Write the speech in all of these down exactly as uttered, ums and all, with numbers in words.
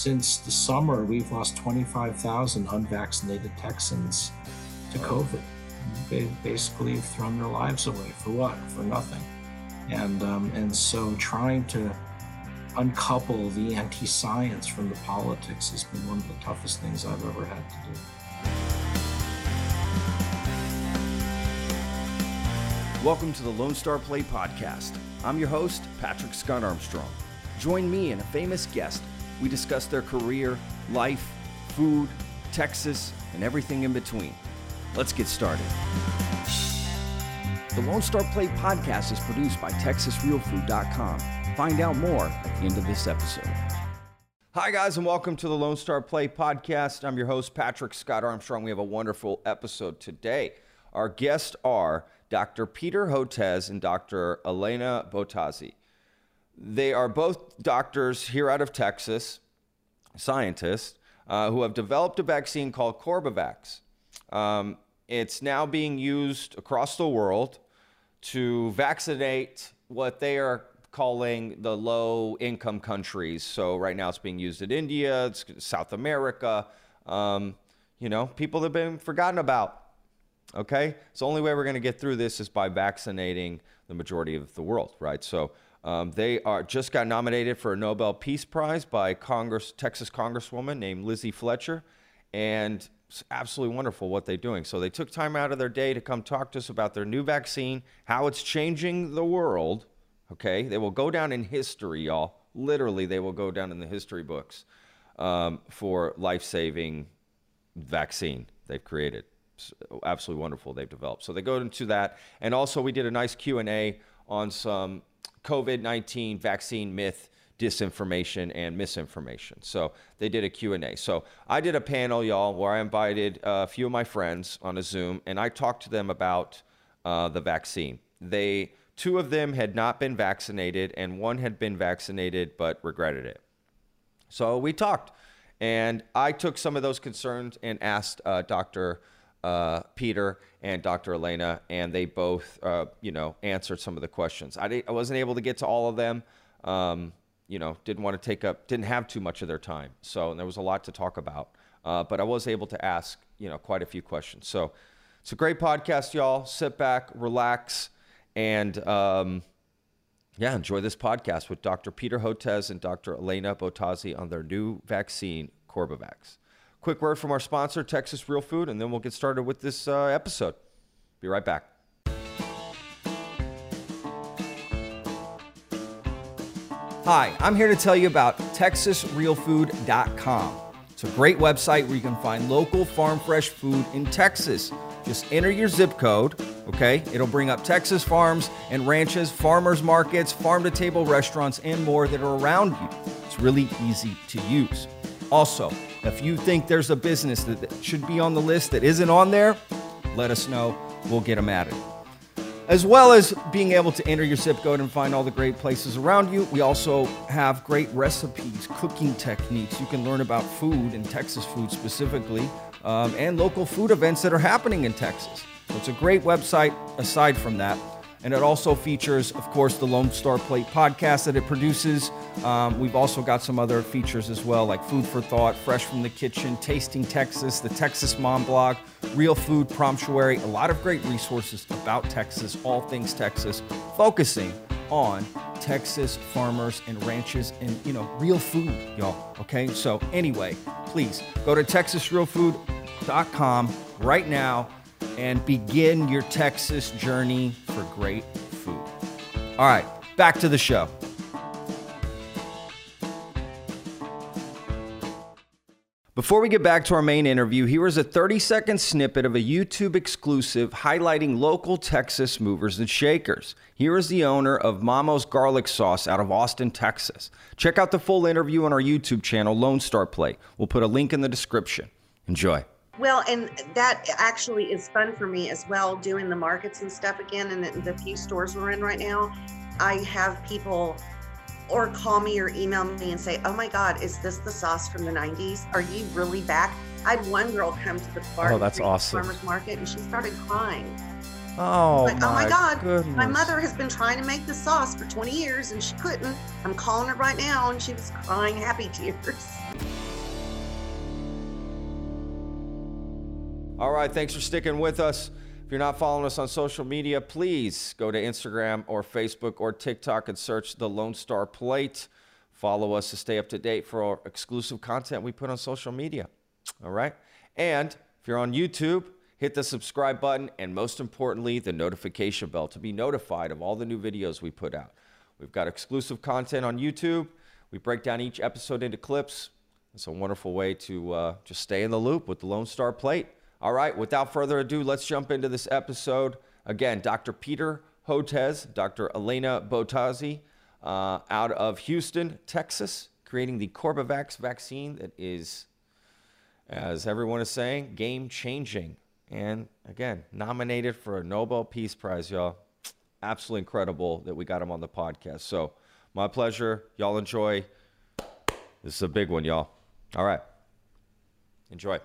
Since the summer, we've lost twenty-five thousand unvaccinated Texans to COVID. They basically have thrown their lives away. For what? For nothing. And um, and so trying to uncouple the anti-science from the politics has been one of the toughest things I've ever had to do. Welcome to the Lone Star Play podcast. I'm your host, Patrick Scott Armstrong. Join me and a famous guest. We discuss their career, life, food, Texas, and everything in between. Let's get started. The Lone Star Plate podcast is produced by Texas Real Food dot com. Find out more at the end of this episode. Hi, guys, and welcome to the Lone Star Play podcast. I'm your host, Patrick Scott Armstrong. We have a wonderful episode today. Our guests are Doctor Peter Hotez and Doctor Elena Bottazzi. They are both doctors here out of Texas, scientists, uh, who have developed a vaccine called CORBEVAX. Um, it's now being used across the world to vaccinate what they are calling the low-income countries. So right now it's being used in India, it's South America, um, you know, people that have been forgotten about. Okay? It's the only way we're going to get through this is by vaccinating the majority of the world, right? So Um, they are just got nominated for a Nobel Peace Prize by Congress, Texas Congresswoman named Lizzie Fletcher, and it's absolutely wonderful what they're doing. So they took time out of their day to come talk to us about their new vaccine, how it's changing the world. Okay, they will go down in history, y'all. Literally, they will go down in the history books um, for life-saving vaccine they've created. It's absolutely wonderful they've developed. So they go into that, and also we did a nice Q and A on some COVID nineteen vaccine myth, disinformation, and misinformation. So they did a Q and A. So I did a panel, y'all, where I invited a few of my friends on a Zoom, and I talked to them about uh, the vaccine. They, two of them had not been vaccinated, and one had been vaccinated but regretted it. So we talked, and I took some of those concerns and asked uh, Doctor Uh, Peter and Doctor Elena, and they both, uh, you know, answered some of the questions. I, didn't, I wasn't able to get to all of them. Um, you know, didn't want to take up, didn't have too much of their time. So and there was a lot to talk about, uh, but I was able to ask, you know, quite a few questions. So it's a great podcast, y'all. Sit back, relax, and um, yeah, enjoy this podcast with Doctor Peter Hotez and Doctor Elena Bottazzi on their new vaccine, CORBEVAX. Quick word from our sponsor, Texas Real Food, and then we'll get started with this uh, episode. Be right back. Hi, I'm here to tell you about Texas Real Food dot com. It's a great website where you can find local farm fresh food in Texas. Just enter your zip code, okay? It'll bring up Texas farms and ranches, farmers markets, farm-to-table restaurants, and more that are around you. It's really easy to use. Also, if you think there's a business that should be on the list that isn't on there, let us know. We'll get them added. As well as being able to enter your zip code and find all the great places around you, we also have great recipes, cooking techniques. You can learn about food and Texas food specifically, um, and local food events that are happening in Texas. So it's a great website aside from that. And it also features, of course, the Lone Star Plate podcast that it produces. Um, we've also got some other features as well, like Food for Thought, Fresh from the Kitchen, Tasting Texas, the Texas Mom Blog, Real Food Promptuary, a lot of great resources about Texas, all things Texas, focusing on Texas farmers and ranches and, you know, real food, y'all, okay? So anyway, please go to Texas Real Food dot com right now and begin your Texas journey for great food. All right, back to the show. Before we get back to our main interview, here is a thirty-second snippet of a YouTube exclusive highlighting local Texas movers and shakers. Here is the owner of Mamo's Garlic Sauce out of Austin, Texas. Check out the full interview on our YouTube channel, Lone Star Play. We'll put a link in the description. Enjoy. Well, and that actually is fun for me as well, doing the markets and stuff again, and the, the few stores we're in right now. I have people or call me or email me and say, oh my God, is this the sauce from the nineties? Are you really back? I had one girl come to the farm, oh, that's awesome. farmer's market, and she started crying. Oh, like, my, oh my God, goodness. My mother has been trying to make this sauce for twenty years and she couldn't. I'm calling her right now, and she was crying happy tears. All right, thanks for sticking with us. If you're not following us on social media, please go to Instagram or Facebook or TikTok and search the Lone Star Plate. Follow us to stay up to date for our exclusive content we put on social media. All right. And if you're on YouTube, hit the subscribe button and, most importantly, the notification bell to be notified of all the new videos we put out. We've got exclusive content on YouTube. We break down each episode into clips. It's a wonderful way to uh, just stay in the loop with the Lone Star Plate. All right, without further ado, let's jump into this episode. Again, Doctor Peter Hotez, Doctor Elena Bottazzi, uh, out of Houston, Texas, creating the CORBEVAX vaccine that is, as everyone is saying, game-changing. And again, nominated for a Nobel Peace Prize, y'all. Absolutely incredible that we got him on the podcast. So my pleasure. Y'all enjoy. This is a big one, y'all. All right. Enjoy.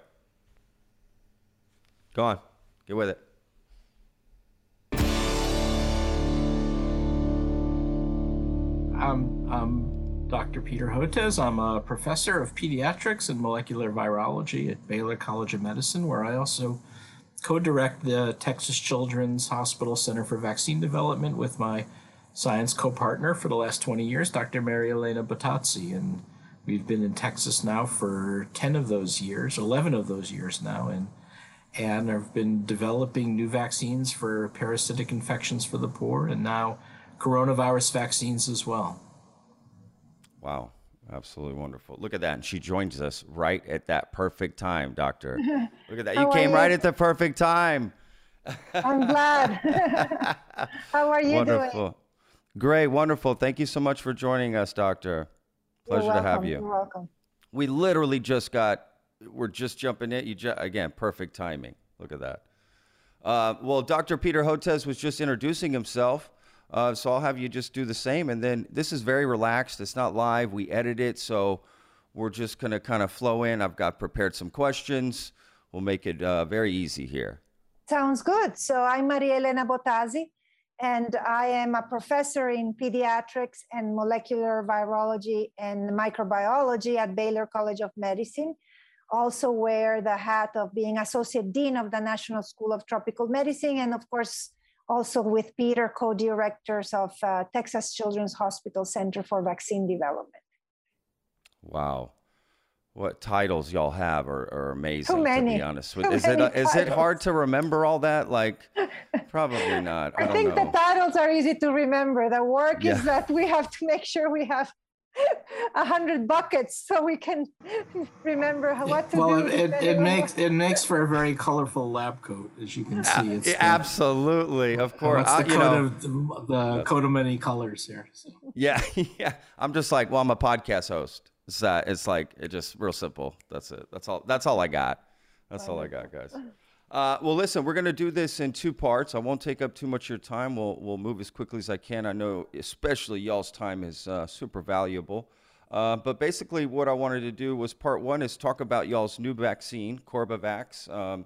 Go on. Get with it. I'm, I'm Doctor Peter Hotez. I'm a professor of pediatrics and molecular virology at Baylor College of Medicine, where I also co-direct the Texas Children's Hospital Center for Vaccine Development with my science co-partner for the last twenty years, Doctor Maria Elena Bottazzi. And we've been in Texas now for ten of those years, eleven of those years now, and and have been developing new vaccines for parasitic infections for the poor, and now coronavirus vaccines as well. Wow. Absolutely wonderful. Look at that. And she joins us right at that perfect time, doctor. Look at that. You came you? right at the perfect time. I'm glad. How are you wonderful. doing? Great. Wonderful. Thank you so much for joining us, doctor. Pleasure to have you. You're welcome. We literally just got, we're just jumping in. You ju- Again, perfect timing. Look at that. Uh, well, Doctor Peter Hotez was just introducing himself. Uh, so I'll have you just do the same. And then this is very relaxed. It's not live. We edit it. So we're just going to kind of flow in. I've got prepared some questions. We'll make it uh, very easy here. Sounds good. So I'm Maria Elena Bottazzi, and I am a professor in pediatrics and molecular virology and microbiology at Baylor College of Medicine. Also wear the hat of being associate dean of the National School of Tropical Medicine. And of course, also with Peter, co-directors of uh, Texas Children's Hospital Center for Vaccine Development. Wow. What titles y'all have are, are amazing, Too many. to be honest with you. Is, it, uh, is it hard to remember all that? Like, probably not. I, I don't think know. The titles are easy to remember. The work yeah. is that we have to make sure we have a hundred buckets so we can remember what to well, do. Well, it, it, it makes it makes for a very colorful lab coat, as you can see. It's the, absolutely, of course. It's the, coat of, the, the coat of many colors here. So. Yeah, yeah. I'm just like, well, I'm a podcast host. It's that. Uh, it's like it's just real simple. That's it. That's all. That's all I got. That's all I got, guys. Uh, well, listen, we're going to do this in two parts. I won't take up too much of your time. We'll we'll move as quickly as I can. I know especially y'all's time is uh, super valuable. Uh, but basically what I wanted to do was part one is talk about y'all's new vaccine, CORBEVAX, um,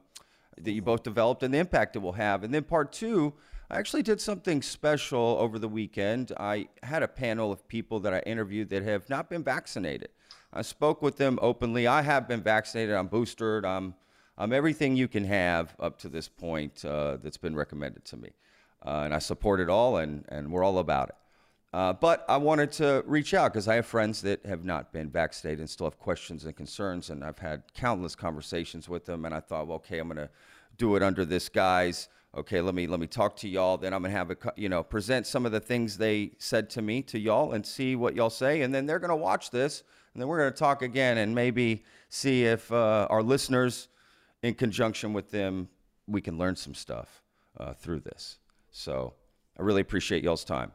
that you both developed and the impact it will have. And then part two, I actually did something special over the weekend. I had a panel of people that I interviewed that have not been vaccinated. I spoke with them openly. I have been vaccinated. I'm boosted. I'm Um, everything you can have up to this point uh, that's been recommended to me. Uh, and I support it all, and, and we're all about it. Uh, but I wanted to reach out because I have friends that have not been vaccinated and still have questions and concerns. And I've had countless conversations with them. And I thought, well, okay, I'm going to do it under this guise. Okay, let me let me talk to y'all. Then I'm going to have a, you know, present some of the things they said to me to y'all and see what y'all say. And then they're going to watch this. And then we're going to talk again and maybe see if uh, our listeners, in conjunction with them, we can learn some stuff uh, through this. So I really appreciate y'all's time.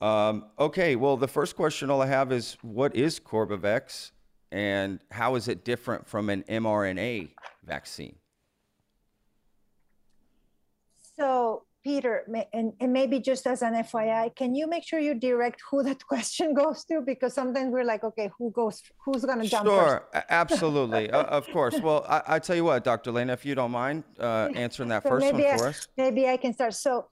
Um, okay, well, the first question all I have is, what is CORBEVAX and how is it different from an mRNA vaccine? So, Peter, and, and maybe just as an F Y I, can you make sure you direct who that question goes to? Because sometimes we're like, okay, who goes, who's going to jump Sure, first? absolutely, uh, of course. Well, I, I tell you what, Doctor Elena, if you don't mind uh, answering that so first one I, for us. Maybe I can start. So,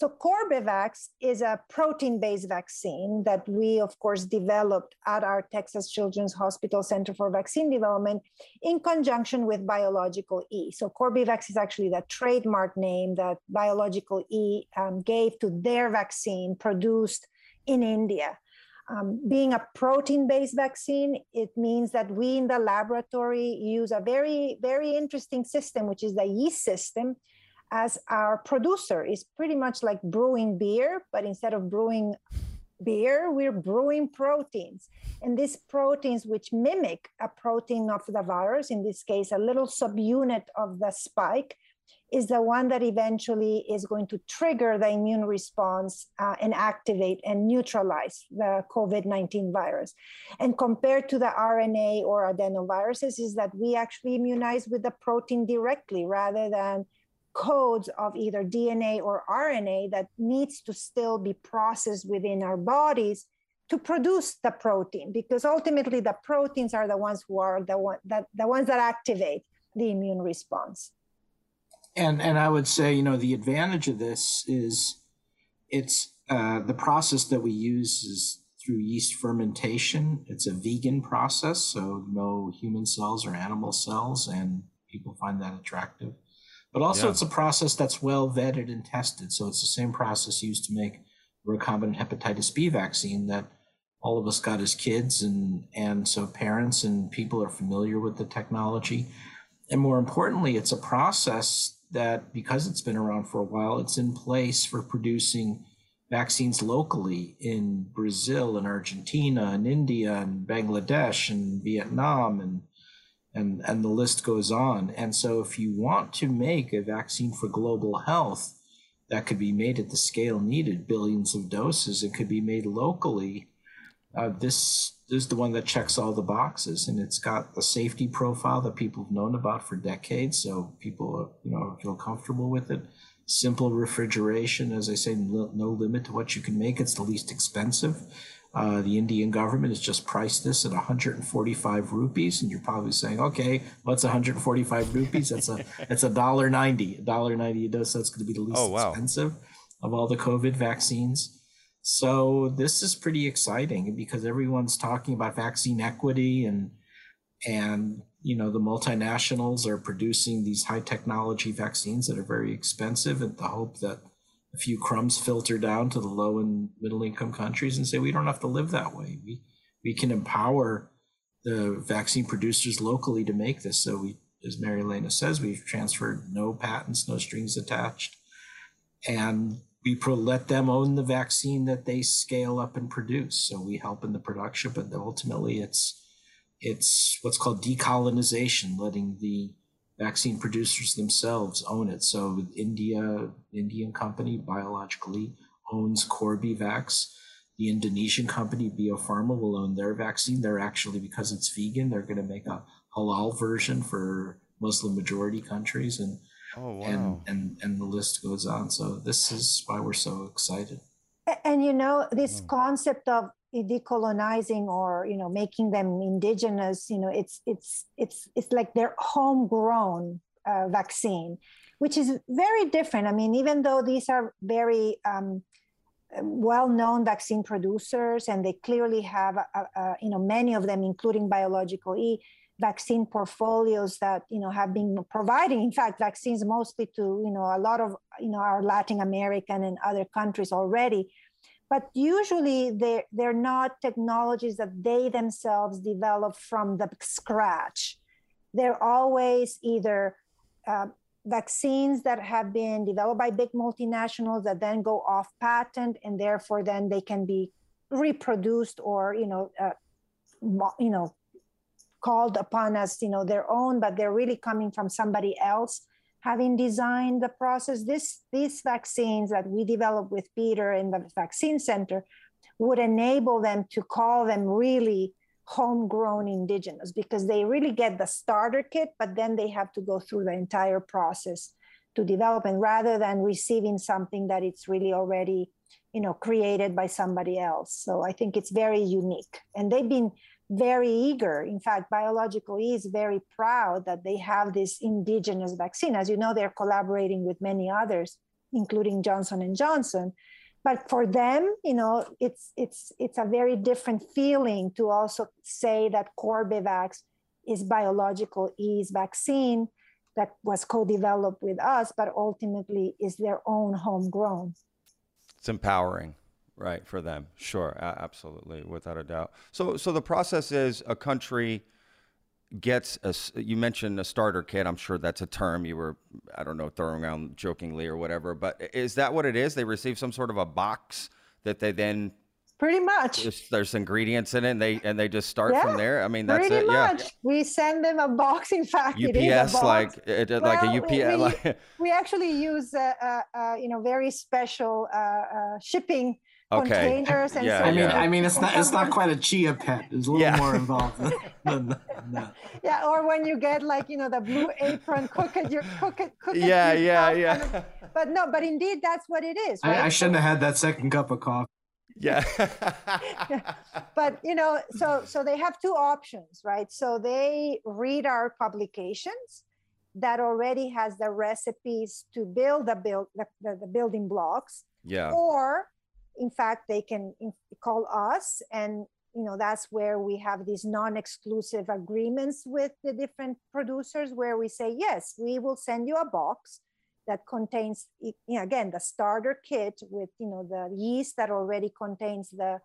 So CORBEVAX is a protein-based vaccine that we, of course, developed at our Texas Children's Hospital Center for Vaccine Development in conjunction with Biological E. So CORBEVAX is actually the trademark name that Biological E um, gave to their vaccine produced in India. Um, being a protein-based vaccine, it means that we in the laboratory use a very, very interesting system, which is the yeast system, as our producer. Is pretty much like brewing beer, but instead of brewing beer, we're brewing proteins. And these proteins, which mimic a protein of the virus, in this case, a little subunit of the spike, is the one that eventually is going to trigger the immune response uh, and activate and neutralize the COVID nineteen virus. And compared to the R N A or adenoviruses, is that we actually immunize with the protein directly rather than codes of either D N A or R N A that needs to still be processed within our bodies to produce the protein, because ultimately the proteins are the ones who are the one that the ones that activate the immune response. And and I would say, you know, the advantage of this is it's uh, the process that we use is through yeast fermentation. It's a vegan process, so no human cells or animal cells, and people find that attractive. But also yeah. It's a process that's well vetted and tested. So it's the same process used to make recombinant hepatitis B vaccine that all of us got as kids. And, and so parents and people are familiar with the technology. And more importantly, it's a process that, because it's been around for a while, it's in place for producing vaccines locally in Brazil and Argentina and India and Bangladesh and Vietnam and And, and the list goes on. And so if you want to make a vaccine for global health that could be made at the scale needed, billions of doses, it could be made locally. Uh, this, this is the one that checks all the boxes, and it's got the safety profile that people have known about for decades. So people, you know, feel comfortable with it. Simple refrigeration, as I say, no limit to what you can make. It's the least expensive. Uh, the Indian government has just priced this at one hundred forty-five rupees, and you're probably saying, "Okay, what's one hundred forty-five rupees? That's a that's a dollar ninety, a dollar ninety a dose. That's going to be the least oh, wow. expensive of all the COVID vaccines." So this is pretty exciting because everyone's talking about vaccine equity, and and you know the multinationals are producing these high technology vaccines that are very expensive, and the hope that a few crumbs filter down to the low and middle income countries and say, we don't have to live that way. We we can empower the vaccine producers locally to make this. So we, as Mary Elena says, we've transferred no patents, no strings attached. And we pro- let them own the vaccine that they scale up and produce. So we help in the production, but ultimately it's it's what's called decolonization, letting the vaccine producers themselves own it. So India, Indian company, Biological E, owns CorbeVax. The Indonesian company, Biopharma, will own their vaccine. They're actually, because it's vegan, they're going to make a halal version for Muslim majority countries. And, oh, wow. and, and, and the list goes on. So this is why we're so excited. And, and you know, this wow. concept of decolonizing, or you know, making them indigenous, you know, it's it's it's it's like their homegrown uh, vaccine, which is very different. I mean, even though these are very um, well-known vaccine producers, and they clearly have, a, a, a, you know, many of them, including Biological E, vaccine portfolios that you know have been providing, in fact, vaccines mostly to you know a lot of you know our Latin American and other countries already. But usually they're, they're not technologies that they themselves develop from the scratch. They're always either uh, vaccines that have been developed by big multinationals that then go off patent, and therefore then they can be reproduced or, you know, uh, you know, called upon as, you know, their own, but they're really coming from somebody else having designed the process. This, these vaccines that we developed with Peter in the vaccine center would enable them to call them really homegrown indigenous, because they really get the starter kit, but then they have to go through the entire process to develop, and rather than receiving something that it's really already, you know, created by somebody else. So I think it's very unique, and they've been very eager. In fact, Biological E is very proud that they have this indigenous vaccine. As you know, they're collaborating with many others including Johnson and Johnson. But for them, you know, it's it's it's a very different feeling to also say that CORBEVAX is Biological E's vaccine that was co-developed with us, but ultimately is their own homegrown. It's empowering, right, for them. Sure, absolutely, without a doubt. So, so the process is a country gets a, you mentioned a starter kit. I'm sure that's a term you were, I don't know, throwing around jokingly or whatever, but is that what it is? They receive some sort of a box that they then pretty much just, there's ingredients in it and they, and they just start yeah, from there. I mean, that's pretty it. Much. Yeah. We send them a box. In fact, U P S, it is a box. Like, it, well, like a U P S. We, like... we actually use, uh, uh, you know, very special uh, uh, shipping Okay. Containers and yeah, so I mean, yeah. I mean, it's not it's not quite a chia pet. It's a little yeah. more involved than, than, than that. Yeah, or when you get like you know the blue apron cook at your cook it cook. Yeah, it yeah, yeah. Kind of, but no, but indeed that's what it is. Right? I, I shouldn't have had that second cup of coffee. Yeah. But you know, so so they have two options, right? So they read our publications that already has the recipes to build the build the, the, the building blocks. Yeah. Or in fact, they can call us, and you know that's where we have these non-exclusive agreements with the different producers, where we say, yes, we will send you a box that contains, you know, again, the starter kit with you know the yeast that already contains the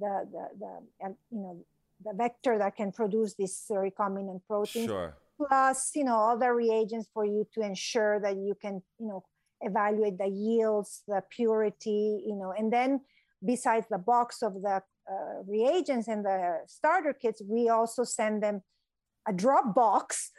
the the, the you know the vector that can produce these recombinant proteins, sure. plus you know all the reagents for you to ensure that you can you know. evaluate the yields, the purity, you know, and then besides the box of the uh, reagents and the starter kits, we also send them a drop box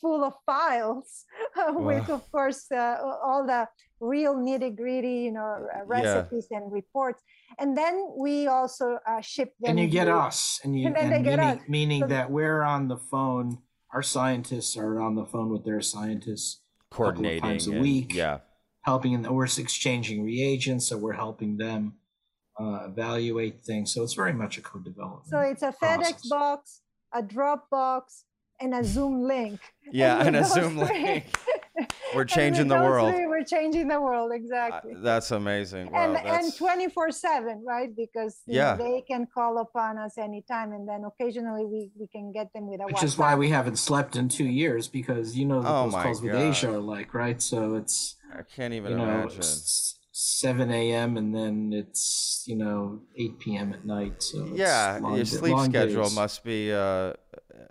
full of files uh, with, of course, uh, all the real nitty gritty, you know, uh, recipes yeah. and reports. And then we also uh, ship them. And you get to, us. And, you, and, and they meaning, get us. Meaning so, that we're on the phone, our scientists are on the phone with their scientists. Coordinating. A couple of times a week. And, yeah. helping in the, we're exchanging reagents, so we're helping them uh, evaluate things. So it's very much a co-development. So it's a process. FedEx box, a Dropbox, and a Zoom link. Yeah, and, and a Zoom three, link. We're changing the world. Three, we're changing the world, exactly. Uh, that's amazing. Wow, and that's... and twenty-four seven, right? Because yeah. they can call upon us anytime, and then occasionally we, we can get them with a Which WhatsApp. Is why we haven't slept in two years, because you know what oh those calls God. With Asia are like, right? So it's... I can't even you know, imagine. It's seven a m and then it's, you know, eight p m at night. So yeah, long, your sleep schedule days. Must be uh,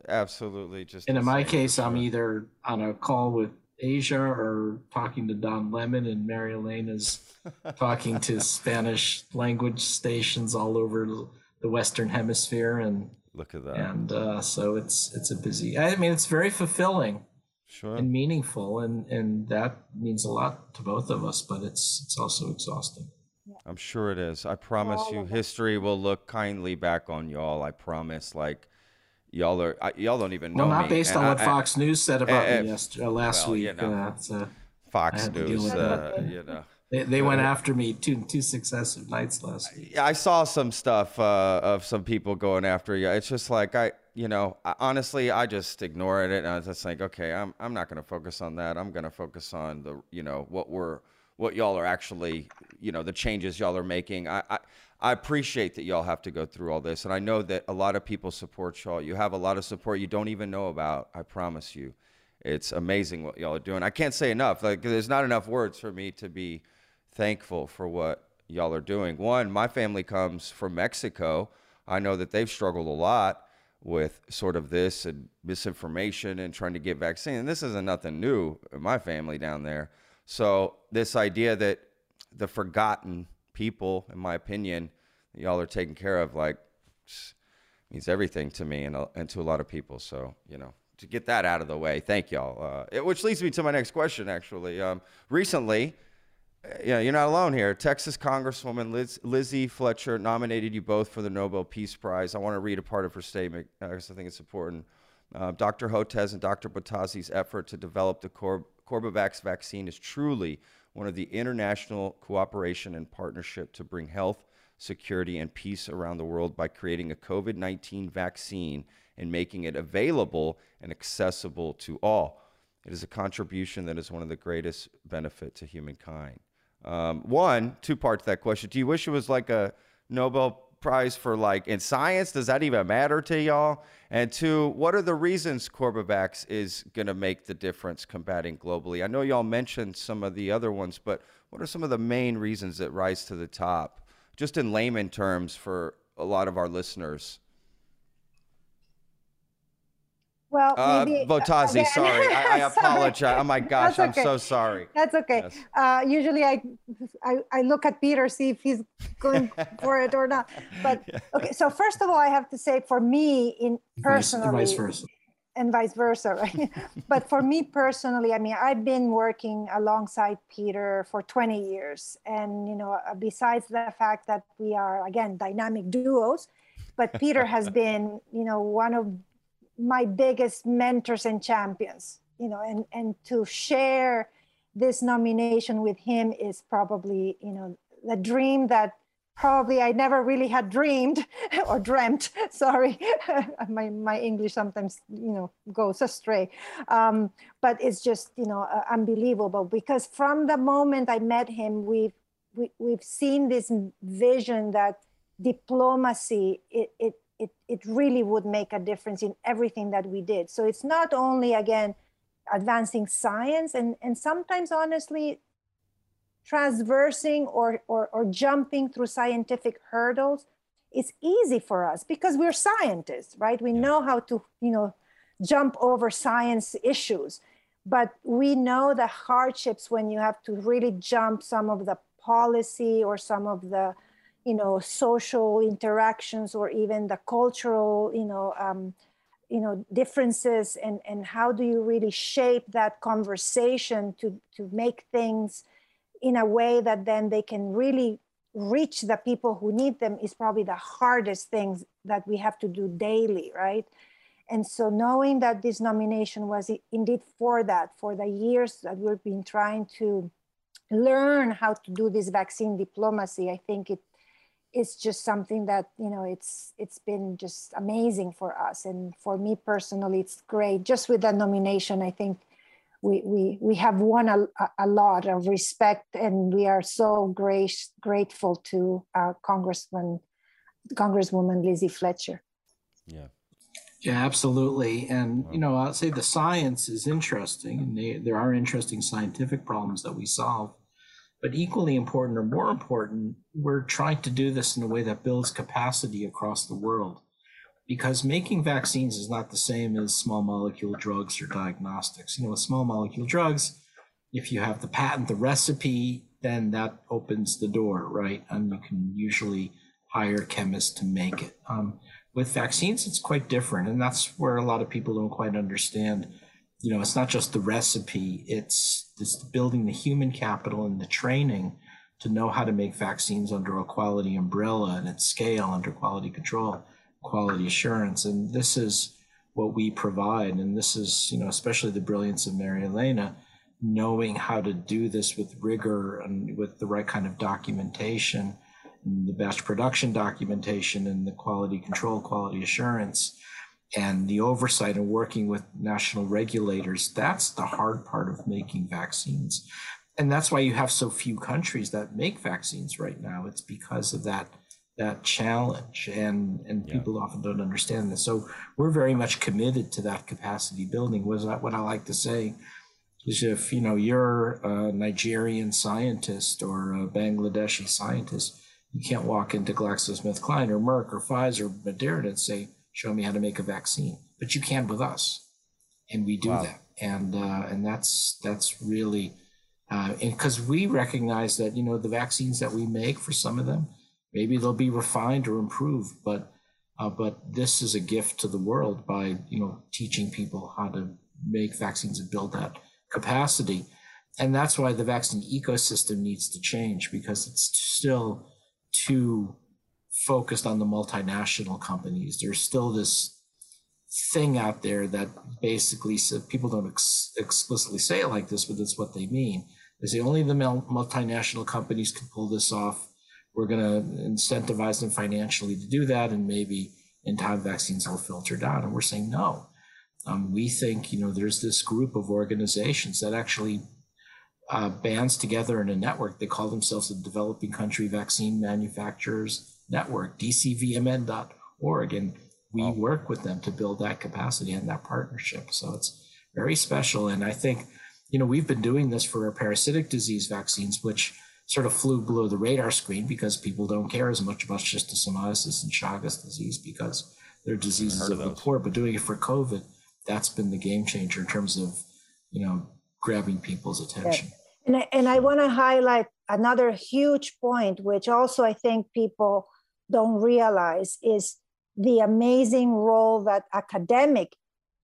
absolutely just... And in my case, sure. I'm either on a call with Asia or talking to Don Lemon, and Mary Elena's talking to Spanish language stations all over the Western Hemisphere. And look at that. And uh, so it's it's a busy... I mean, it's very fulfilling. Sure. And meaningful, and and that means a lot to both of us, but it's it's also exhausting. I'm sure it is. I promise all you history will look kindly back on y'all. I promise. Like y'all are y'all don't even well, know well not me. Based and on I, what I, Fox I, News said about I, me yesterday, last well, week you know, uh, so Fox News uh, you know They, they went after me two two successive nights last week. I saw some stuff uh, of some people going after you. It's just like I, you know, I, honestly, I just ignored it. And I was just like, okay, I'm I'm not going to focus on that. I'm going to focus on the, you know, what we're, what y'all are actually, you know, the changes y'all are making. I, I I appreciate that y'all have to go through all this, and I know that a lot of people support y'all. You have a lot of support you don't even know about. I promise you, it's amazing what y'all are doing. I can't say enough. Like, there's not enough words for me to be thankful for what y'all are doing. One, my family comes from Mexico. I know that they've struggled a lot with sort of this and misinformation and trying to get vaccine. And this isn't nothing new in my family down there. So this idea that the forgotten people, in my opinion, y'all are taking care of, like, means everything to me and, and to a lot of people. So, you know, to get that out of the way, thank y'all. Uh, it, which leads me to my next question, actually. Um, recently, yeah, you're not alone here. Texas Congresswoman Liz, Lizzie Fletcher nominated you both for the Nobel Peace Prize. I want to read a part of her statement because I think it's important. Uh, Doctor Hotez and Doctor Bottazzi's effort to develop the Cor CORBEVAX vaccine is truly one of the international cooperation and partnership to bring health, security, and peace around the world by creating a COVID nineteen vaccine and making it available and accessible to all. It is a contribution that is one of the greatest benefit to humankind. Um, one, two parts to that question. Do you wish it was like a Nobel Prize for like in science? Does that even matter to y'all? And two, what are the reasons CORBEVAX is going to make the difference combating globally? I know y'all mentioned some of the other ones, but what are some of the main reasons that rise to the top? Just in layman terms for a lot of our listeners. Well, maybe, uh, Bottazzi, again. sorry, I, I apologize. Oh my gosh, okay. I'm so sorry. That's okay. Yes. Uh, usually, I, I I look at Peter, see if he's going for it or not. But okay, so first of all, I have to say, for me, in personally, and vice versa, and vice versa, right? But for me personally, I mean, I've been working alongside Peter for twenty years, and you know, besides the fact that we are again dynamic duos, but Peter has been, you know, one of my biggest mentors and champions, you know, and, and to share this nomination with him is probably, you know, the dream that probably I never really had dreamed or dreamt, sorry, my, my English sometimes, you know, goes astray. Um, but it's just, you know, uh, unbelievable, because from the moment I met him, we've, we, we've seen this vision that diplomacy, it, it It, it really would make a difference in everything that we did. So it's not only, again, advancing science and, and sometimes, honestly, transversing or, or, or jumping through scientific hurdles. It's easy for us because we're scientists, right? We yeah. know how to, you know, jump over science issues. But we know the hardships when you have to really jump some of the policy or some of the you know, social interactions or even the cultural, you know, um, you know, differences, and, and how do you really shape that conversation to, to make things in a way that then they can really reach the people who need them is probably the hardest things that we have to do daily, right? And so knowing that this nomination was indeed for that, for the years that we've been trying to learn how to do this vaccine diplomacy, I think it it's just something that, you know, it's it's been just amazing for us. And for me personally, it's great. Just with that nomination, I think we we we have won a, a lot of respect, and we are so grace, grateful to uh, Congressman, Congresswoman Lizzie Fletcher. Yeah, yeah, absolutely. And, you know, I'll say the science is interesting, and they, there are interesting scientific problems that we solve. But equally important, or more important, we're trying to do this in a way that builds capacity across the world, because making vaccines is not the same as small molecule drugs or diagnostics. You know, with small molecule drugs, if you have the patent, the recipe, then that opens the door, right? And you can usually hire chemists to make it. Um, with vaccines, it's quite different. And that's where a lot of people don't quite understand. You know, it's not just the recipe, it's, it's building the human capital and the training to know how to make vaccines under a quality umbrella and at scale, under quality control, quality assurance. And this is what we provide. And this is, you know, especially the brilliance of Maria Elena, knowing how to do this with rigor and with the right kind of documentation, and the batch production documentation and the quality control, quality assurance, and the oversight and working with national regulators. That's the hard part of making vaccines. And that's why you have so few countries that make vaccines right now. It's because of that, that challenge. And, and yeah. people often don't understand this. So we're very much committed to that capacity building. Was that what I like to say is, if you know, you're a Nigerian scientist or a Bangladeshi scientist, you can't walk into GlaxoSmithKline or Merck or Pfizer or Moderna and say, show me how to make a vaccine, but you can with us, and we do wow. that, and uh, and that's that's really, uh, and because we recognize that, you know, the vaccines that we make, for some of them, maybe they'll be refined or improved, but uh, but this is a gift to the world by, you know, teaching people how to make vaccines and build that capacity, and that's why the vaccine ecosystem needs to change, because it's still too focused on the multinational companies. There's still this thing out there that basically said, people don't ex explicitly say it like this, but that's what they mean. They say only the multinational companies can pull this off. We're going to incentivize them financially to do that, and maybe in time vaccines will filter down. And we're saying no. Um, we think, you know, there's this group of organizations that actually uh, bands together in a network. They call themselves the Developing Country Vaccine Manufacturers Network, D C V M N dot org. And we wow. work with them to build that capacity and that partnership. So it's very special. And I think, you know, we've been doing this for parasitic disease vaccines, which sort of flew below the radar screen because people don't care as much about schistosomiasis and Chagas disease because they're diseases of the poor. But doing it for COVID, that's been the game changer in terms of, you know, grabbing people's attention. Yes. And I, and I want to highlight another huge point, which also I think people don't realize, is the amazing role that academic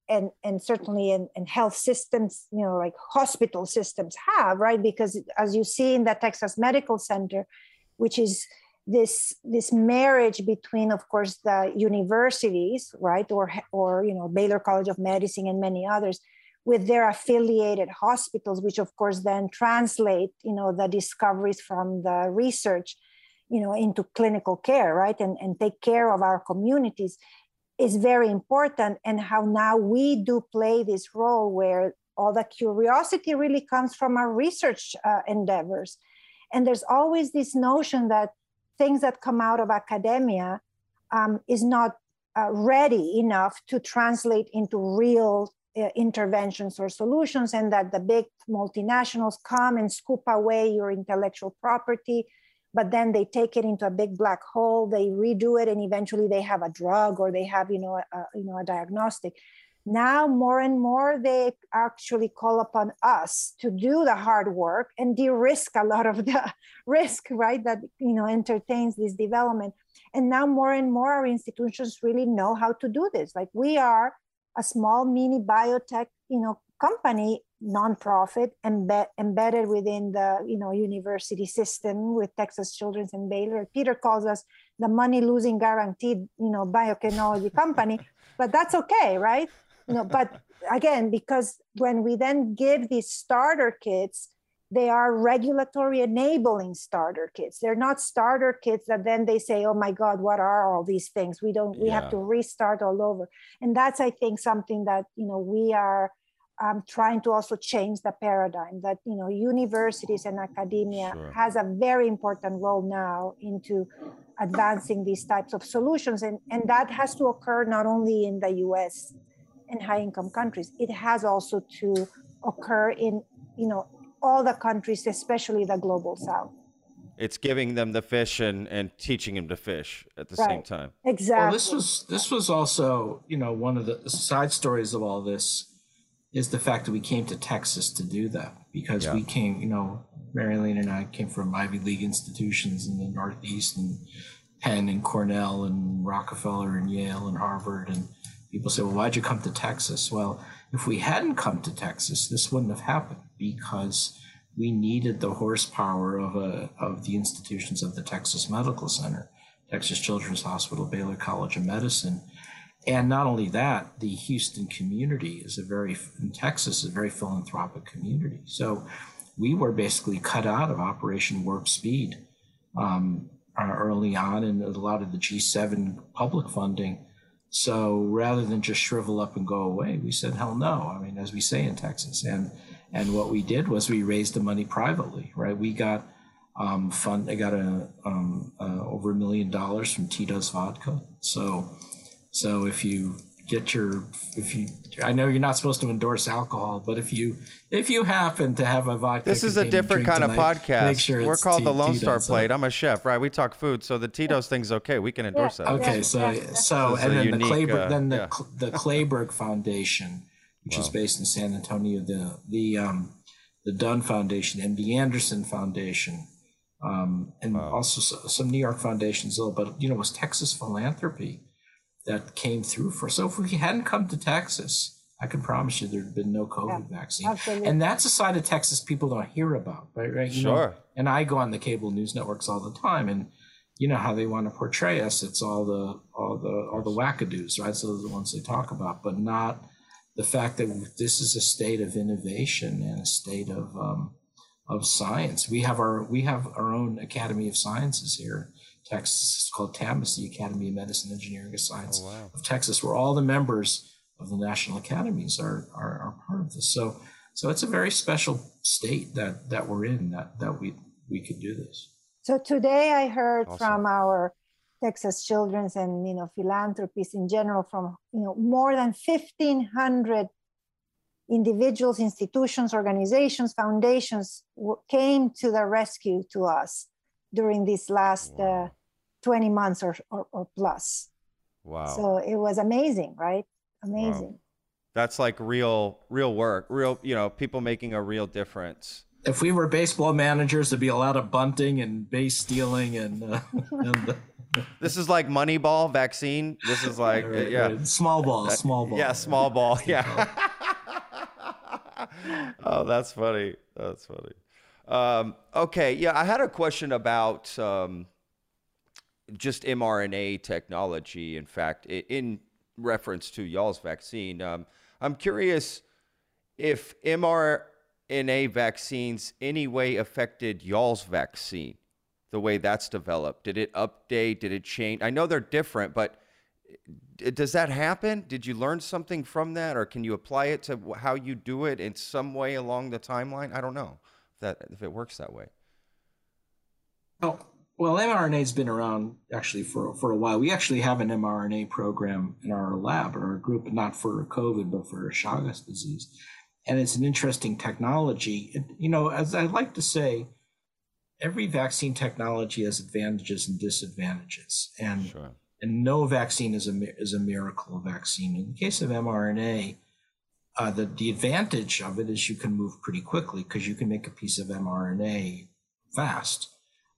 and, and certainly in, in health systems, you know, like hospital systems have, right? Because as you see in the Texas Medical Center, which is this this marriage between, of course, the universities, right, or or you know, Baylor College of Medicine and many others, with their affiliated hospitals, which of course then translate, you know, the discoveries from the research, you know, into clinical care, right, and and take care of our communities, is very important. And how now we do play this role where all the curiosity really comes from our research uh, endeavors, and there's always this notion that things that come out of academia um, is not uh, ready enough to translate into real uh, interventions or solutions, and that the big multinationals come and scoop away your intellectual property, but then they take it into a big black hole, they redo it, and eventually they have a drug or they have, you know, a, you know, a diagnostic. Now more and more, they actually call upon us to do the hard work and de-risk a lot of the risk, right, that, you know, entertains this development. And now more and more our institutions really know how to do this. Like, we are a small mini biotech, you know, company, nonprofit, embed, embedded within the, you know, university system with Texas Children's and Baylor. Peter calls us the money-losing guaranteed, you know, biotechnology company, but that's okay, right? No, but again, because when we then give these starter kits, they are regulatory enabling starter kits. They're not starter kits that then they say, oh my God, what are all these things? We don't, we yeah. have to restart all over. And that's, I think, something that, you know, we are um, trying to also change the paradigm that, you know, universities and academia sure. has a very important role now into advancing these types of solutions. And, and that has to occur not only in the U S and high-income countries, it has also to occur in, you know, all the countries, especially the global South. It's giving them the fish and, and teaching them to fish at the right. same time. Exactly. Well, this was, this was also, you know, one of the side stories of all this is the fact that we came to Texas to do that, because yeah. we came, you know, Mary Elaine and I came from Ivy League institutions in the Northeast, and Penn and Cornell and Rockefeller and Yale and Harvard. And people say, well, why'd you come to Texas? Well, if we hadn't come to Texas, this wouldn't have happened, because we needed the horsepower of a, of the institutions of the Texas Medical Center, Texas Children's Hospital, Baylor College of Medicine. And not only that, the Houston community is a very, in Texas, a very philanthropic community. So we were basically cut out of Operation Warp Speed um, early on, and a lot of the G seven public funding. So rather than just shrivel up and go away, we said, hell no. I mean, as we say in Texas. And and what we did was we raised the money privately, right? We got um, fund, I got a, um, uh, over a million dollars from Tito's Vodka. So so if you get your, if you, I know you're not supposed to endorse alcohol, but if you if you happen to have a vodka, this is a different kind tonight, of podcast. Make sure we're called the Lone Star Plate. I'm a chef, right? We talk food, so the Tito's thing's okay. We can endorse yeah. that. Okay, yeah. so so and then, unique, the Clayburg, uh, then the Clayburg, yeah. then the Clayburg Foundation, which wow. is based in San Antonio, the the um the Dunn Foundation and the Anderson Foundation, um and wow. also some New York foundations, but you know, it was Texas philanthropy that came through for. So if we hadn't come to Texas, I can promise you there'd been no COVID yeah, vaccine. Absolutely. And that's a side of Texas people don't hear about, right? right? You sure. know, and I go on the cable news networks all the time, and you know how they want to portray us. It's all the all the all the wackadoos, right? So those are the ones they talk about, but not the fact that this is a state of innovation and a state of um, of science. We have our we have our own Academy of Sciences here. Texas. It's called TAMIS, the Academy of Medicine, Engineering, and Science oh, wow. of Texas, where all the members of the National Academies are, are, are part of this. So So it's a very special state that that we're in, that that we we could do this. So today I heard awesome. from our Texas Children's and you know philanthropists in general, from you know more than fifteen hundred individuals, institutions, organizations, foundations w- came to the rescue to us during these last wow. uh, twenty months or, or or plus. Wow! So it was amazing, right? Amazing. Wow. That's like real, real work, real, you know, people making a real difference. If we were baseball managers, there'd be a lot of bunting and base stealing. And, uh, and this is like Moneyball vaccine. This is like, right, yeah. Right. Small ball, small ball. Yeah, small ball. Yeah. Oh, that's funny. That's funny. Um, okay. Yeah. I had a question about um, just mRNA technology. In fact, in reference to y'all's vaccine. Um, I'm curious if mRNA vaccines any way affected y'all's vaccine, the way that's developed. Did it update? Did it change? I know they're different, but does that happen? Did you learn something from that, or can you apply it to how you do it in some way along the timeline? I don't know if that if it works that way. Oh. Well, mRNA's been around actually for, for a while. We actually have an mRNA program in our lab or our group, not for COVID, but for Chagas disease. And it's an interesting technology. It, you know, as I like to say, every vaccine technology has advantages and disadvantages. And, sure. and no vaccine is a, is a miracle vaccine. In the case of mRNA, uh, the, the advantage of it is you can move pretty quickly because you can make a piece of mRNA fast.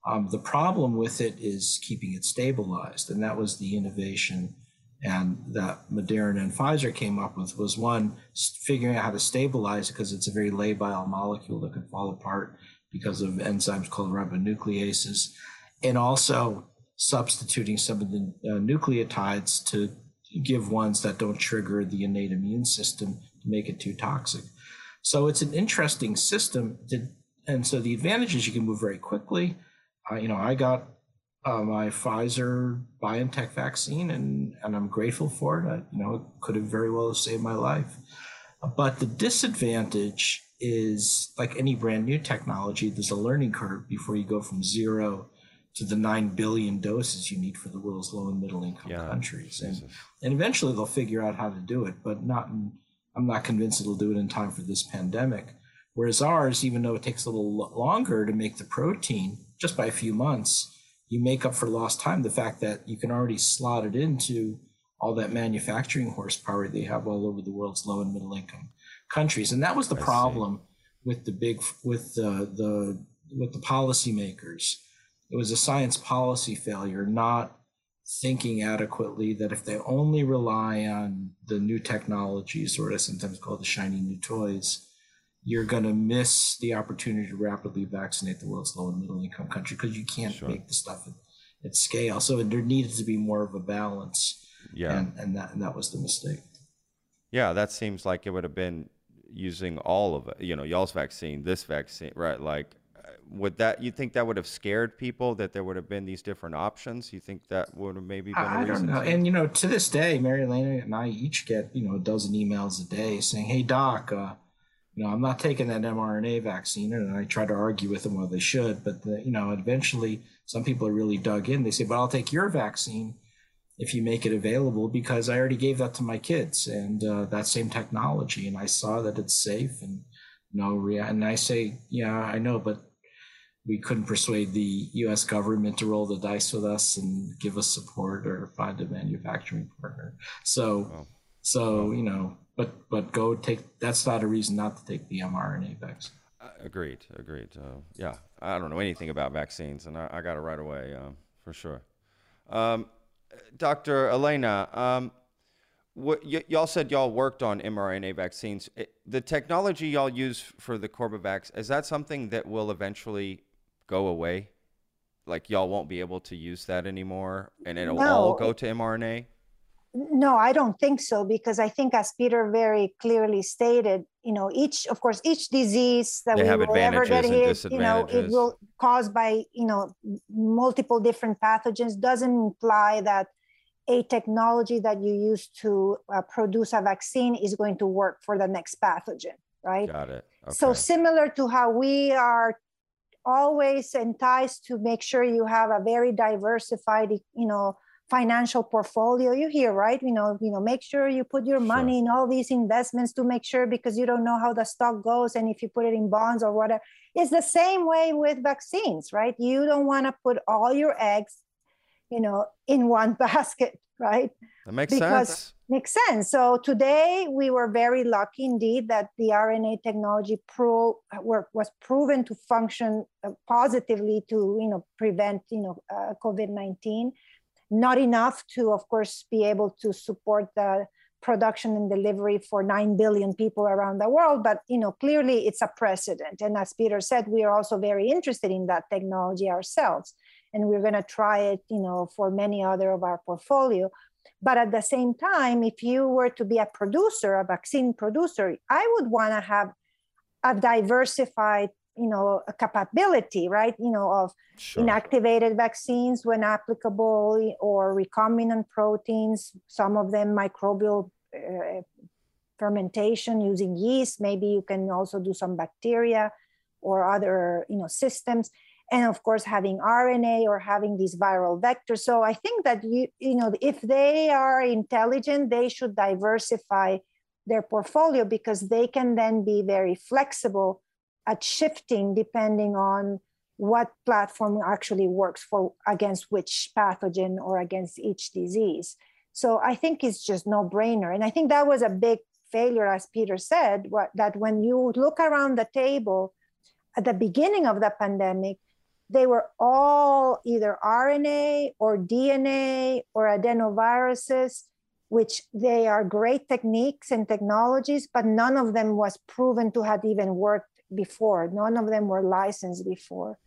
Um, the problem with it is keeping it stabilized, and that was the innovation and that Moderna and Pfizer came up with was one, figuring out how to stabilize it because it's a very labile molecule that can fall apart because of enzymes called ribonucleases, and also substituting some of the uh, nucleotides to give ones that don't trigger the innate immune system to make it too toxic. So it's an interesting system, to, and so the advantage is you can move very quickly. Uh, you know, I got uh, my Pfizer BioNTech vaccine, and, and I'm grateful for it. I, you know, it could have very well have saved my life. But the disadvantage is, like any brand new technology, there's a learning curve before you go from zero to the nine billion doses you need for the world's low and middle income yeah, countries. And, and eventually they'll figure out how to do it, but not in, I'm not convinced it'll do it in time for this pandemic. Whereas ours, even though it takes a little longer to make the protein, just by a few months, you make up for lost time. The fact that you can already slot it into all that manufacturing horsepower they have all over the world's low and middle income countries, and that was the problem with the big with the, the with the policymakers. It was a science policy failure, not thinking adequately that if they only rely on the new technologies, or as sometimes called the shiny new toys, you're going to miss the opportunity to rapidly vaccinate the world's low and middle income country because you can't sure. make the stuff at, at scale. So there needed to be more of a balance. Yeah. And, and that and that was the mistake. Yeah. That seems like it would have been using all of it, you know, y'all's vaccine, this vaccine, right? Like would that, you think that would have scared people that there would have been these different options? You think that would have maybe been a I reason? Don't know. And, you know, to this day, Mary Elena and I each get, you know, a dozen emails a day saying, hey doc, uh, you know, I'm not taking that mRNA vaccine, and I try to argue with them, well, they should, but, the, you know, eventually some people are really dug in. They say, but I'll take your vaccine if you make it available because I already gave that to my kids and uh, that same technology, and I saw that it's safe and you know, re- and I say, yeah, I know, but we couldn't persuade the U S government to roll the dice with us and give us support or find a manufacturing partner. So, wow. so wow. you know. But but go take, that's not a reason not to take the mRNA vaccine. Uh, agreed, agreed. Uh, yeah, I don't know anything about vaccines, and I, I got it right away, uh, for sure. Um, Doctor Elena, um, what, y- y'all said y'all worked on mRNA vaccines. It, the technology y'all use for the CORBEVAX, is that something that will eventually go away? Like y'all won't be able to use that anymore, and it'll no. all go to mRNA? No, I don't think so, because I think as Peter very clearly stated, you know, each, of course, each disease that they we have will ever get hit, you know, it will cause by, you know, multiple different pathogens doesn't imply that a technology that you use to uh, produce a vaccine is going to work for the next pathogen. right? Got it. Okay. So similar to how we are always enticed to make sure you have a very diversified, you know, financial portfolio. You hear, right? You know, you know, make sure you put your money sure. in all these investments to make sure, because you don't know how the stock goes, and if you put it in bonds or whatever. It's the same way with vaccines, right? You don't want to put all your eggs, you know, in one basket, right? That makes because sense. Makes sense. So today we were very lucky indeed that the R N A technology pro work was proven to function positively to, you know, prevent, you know, uh, COVID nineteen. Not enough to, of course, be able to support the production and delivery for nine billion people around the world. But, you know, clearly it's a precedent. And as Peter said, we are also very interested in that technology ourselves. And we're going to try it, you know, for many other of our portfolio. But at the same time, if you were to be a producer, a vaccine producer, I would want to have a diversified, you know, a capability, right? You know, of sure. inactivated vaccines when applicable, or recombinant proteins, some of them microbial uh, fermentation using yeast. Maybe you can also do some bacteria or other, you know, systems. And of course, having R N A or having these viral vectors. So I think that, you, you know, if they are intelligent, they should diversify their portfolio, because they can then be very flexible at shifting depending on what platform actually works for against which pathogen or against each disease. So I think it's just no brainer. And I think that was a big failure, as Peter said, what, that when you look around the table at the beginning of the pandemic, they were all either R N A or D N A or adenoviruses, which they are great techniques and technologies, but none of them was proven to have even worked before. None of them were licensed before.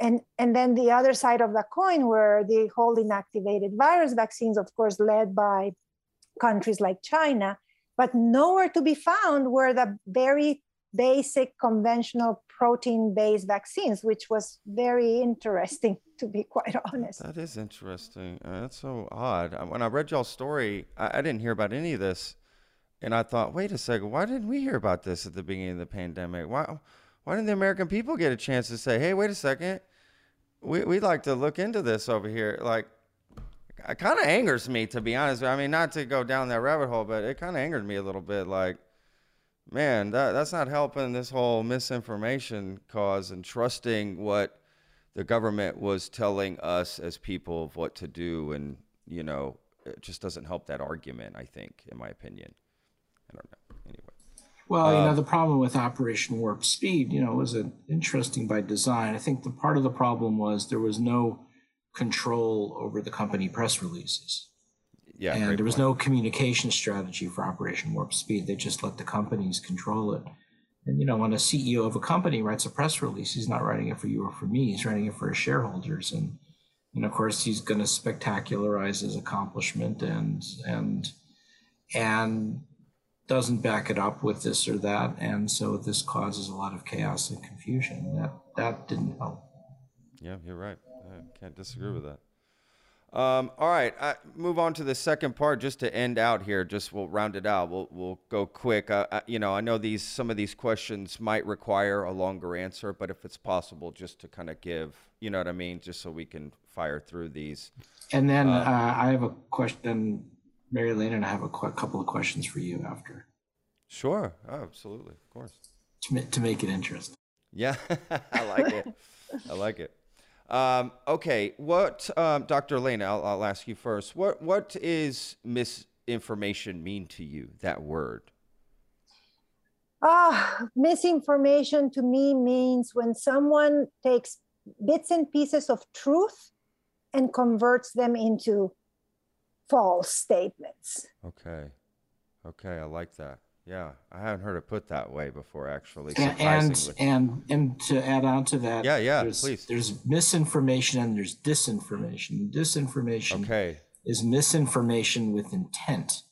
And, and then the other side of the coin were the whole inactivated virus vaccines, of course, led by countries like China, but nowhere to be found were the very basic conventional protein-based vaccines, which was very interesting, to be quite honest. That is interesting. Uh, that's so odd. When I read y'all's story, I, I didn't hear about any of this. And I thought, wait a second, why didn't we hear about this at the beginning of the pandemic? Why, why didn't the American people get a chance to say, hey, wait a second, we, we'd like to look into this over here? Like, it kind of angers me, to be honest. I mean, not to go down that rabbit hole, but it kind of angered me a little bit. Like, man, that, that's not helping this whole misinformation cause and trusting what the government was telling us as people of what to do. And, you know, it just doesn't help that argument, I think, in my opinion. I don't know. Anyway. Well, uh, you know, the problem with Operation Warp Speed, you know, was an interesting by design. I think the part of the problem was there was no control over the company press releases. Yeah, and there was no communication strategy for Operation Warp Speed. They just let the companies control it. And, you know, when a C E O of a company writes a press release, he's not writing it for you or for me. He's writing it for his shareholders. And, and of course, he's going to spectacularize his accomplishment and, and, and doesn't back it up with this or that. And so this causes a lot of chaos and confusion. That, that didn't help. Yeah, you're right. I can't disagree with that. Um, all right, I move on to the second part just to end out here. Just we'll round it out. We'll we'll go quick. I, I, you know, I know these some of these questions might require a longer answer, but if it's possible, just to kind of give, you know what I mean, just so we can fire through these. And then uh, uh, I have a question, Mary Lane, and I have a qu couple of questions for you after. Sure, oh, absolutely, of course. To to make it interesting. Yeah, I like it. I like it. Um, okay, what, um, Doctor Elena, I'll, I'll ask you first. What what is misinformation mean to you? That word. Ah, oh, misinformation to me means when someone takes bits and pieces of truth and converts them into false statements. Okay, okay, I like that. Yeah, I haven't heard it put that way before, actually. And and and to add on to that, yeah, yeah, there's, please. There's misinformation and there's disinformation. Disinformation okay. is misinformation with intent,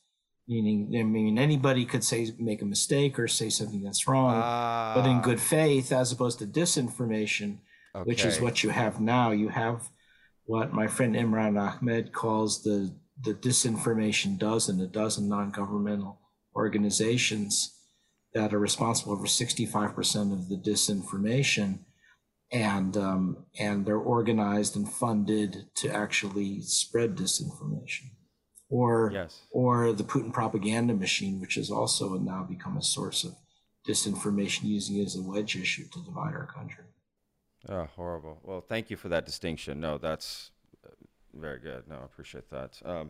meaning I mean anybody could say make a mistake or say something that's wrong, ah. but in good faith, as opposed to disinformation, okay. which is what you have now. You have what my friend Imran Ahmed calls the the disinformation dozen, a dozen non-governmental organizations that are responsible for sixty-five percent of the disinformation, and um, and they're organized and funded to actually spread disinformation. Or, yes. or the Putin propaganda machine, which has also now become a source of disinformation, using it as a wedge issue to divide our country. Oh, horrible. Well, thank you for that distinction. No, that's very good. No, I appreciate that. Um,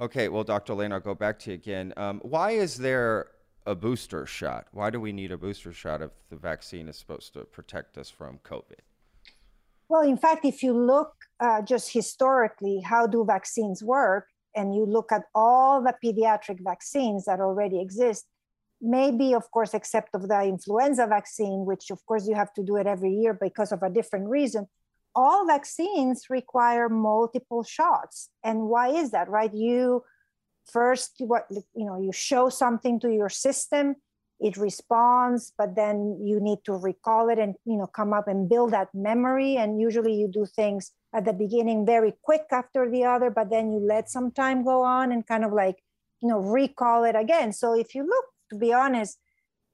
okay, well, Doctor Elena, I'll go back to you again. Um, why is there a booster shot? Why do we need a booster shot if the vaccine is supposed to protect us from COVID? Well, in fact, if you look uh, just historically, how do vaccines work? And you look at all the pediatric vaccines that already exist, maybe, of course, except of the influenza vaccine, which, of course, you have to do it every year because of a different reason. All vaccines require multiple shots. And why is that, right? You first, what you know, you show something to your system, it responds, but then you need to recall it and, you know, come up and build that memory. And usually you do things at the beginning very quick after the other, but then you let some time go on and kind of like, you know, recall it again. So if you look, to be honest,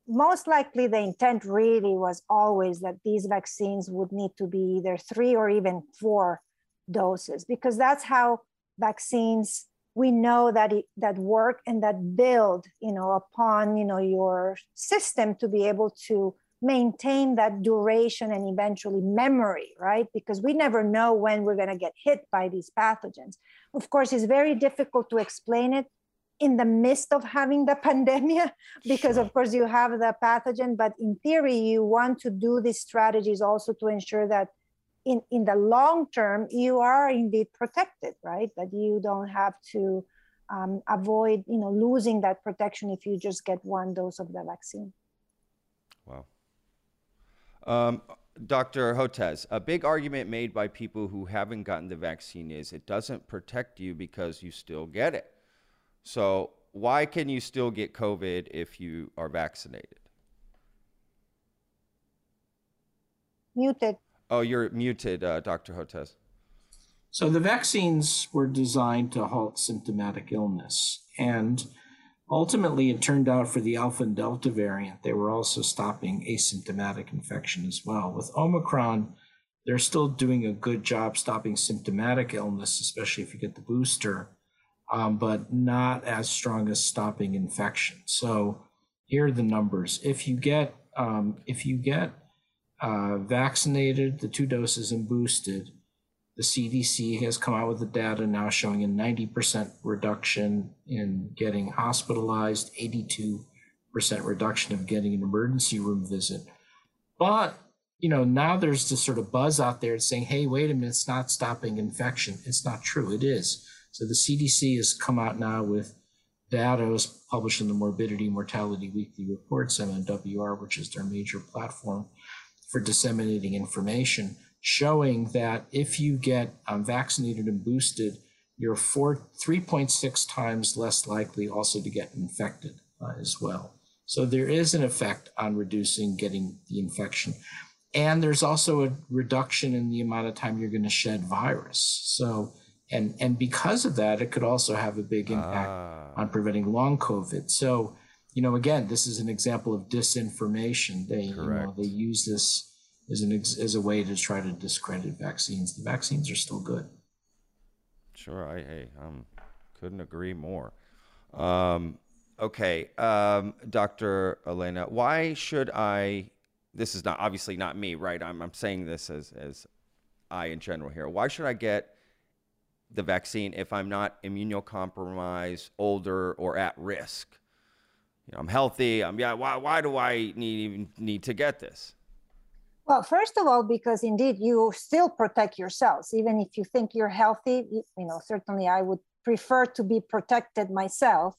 most likely the intent really was always that these vaccines would need to be either three or even four doses, because that's how vaccines, we know that it, that work and that build, you know, upon, you know, your system to be able to maintain that duration and eventually memory, right? Because we never know when we're going to get hit by these pathogens. Of course, it's very difficult to explain it in the midst of having the pandemic, because sure. of course you have the pathogen, but in theory, you want to do these strategies also to ensure that in, in the long term, you are indeed protected, right? That you don't have to um, avoid, you know, losing that protection if you just get one dose of the vaccine. Wow. Um, Doctor Hotez, a big argument made by people who haven't gotten the vaccine is it doesn't protect you because you still get it. So why can you still get COVID if you are vaccinated? Muted. Oh, you're muted, uh, Doctor Hotez. So the vaccines were designed to halt symptomatic illness. And ultimately, it turned out for the Alpha and Delta variant, they were also stopping asymptomatic infection as well. With Omicron, they're still doing a good job stopping symptomatic illness, especially if you get the booster, um, but not as strong as stopping infection. So here are the numbers. If you get, um, if you get uh, vaccinated, the two doses and boosted, the C D C has come out with the data now showing a ninety percent reduction in getting hospitalized, eighty-two percent reduction of getting an emergency room visit. But, you know, now there's this sort of buzz out there saying, hey, wait a minute, it's not stopping infection. It's not true. It is. So the C D C has come out now with data published in the Morbidity and Mortality Weekly Reports, M M W R, which is their major platform for disseminating information, showing that if you get um, vaccinated and boosted, you're three point six times less likely also to get infected uh, as well. So there is an effect on reducing getting the infection. And there's also a reduction in the amount of time you're going to shed virus. So, and, and because of that, it could also have a big impact uh. on preventing long COVID. So, you know, again, this is an example of disinformation. They, you know, they use this Is an ex is a way to try to discredit vaccines. The vaccines are still good. Sure, I hey, um, couldn't agree more. Um, okay, um, Doctor Elena, why should I? This is not obviously not me, right? I'm I'm saying this as as I in general here. Why should I get the vaccine if I'm not immunocompromised, older, or at risk? You know, I'm healthy. I'm yeah. Why why do I need even need to get this? Well, first of all, because indeed you still protect yourselves, even if you think you're healthy. You know, certainly I would prefer to be protected myself,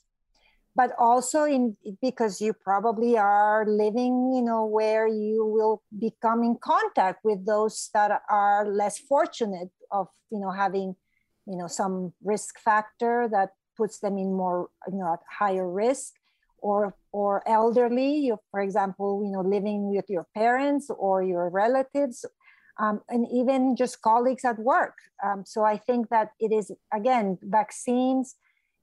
but also in because you probably are living, you know, where you will become in contact with those that are less fortunate of, you know, having, you know, some risk factor that puts them in more, you know, at higher risk. Or, or elderly, you, for example, you know, living with your parents or your relatives, um, and even just colleagues at work. Um, so I think that it is, again, vaccines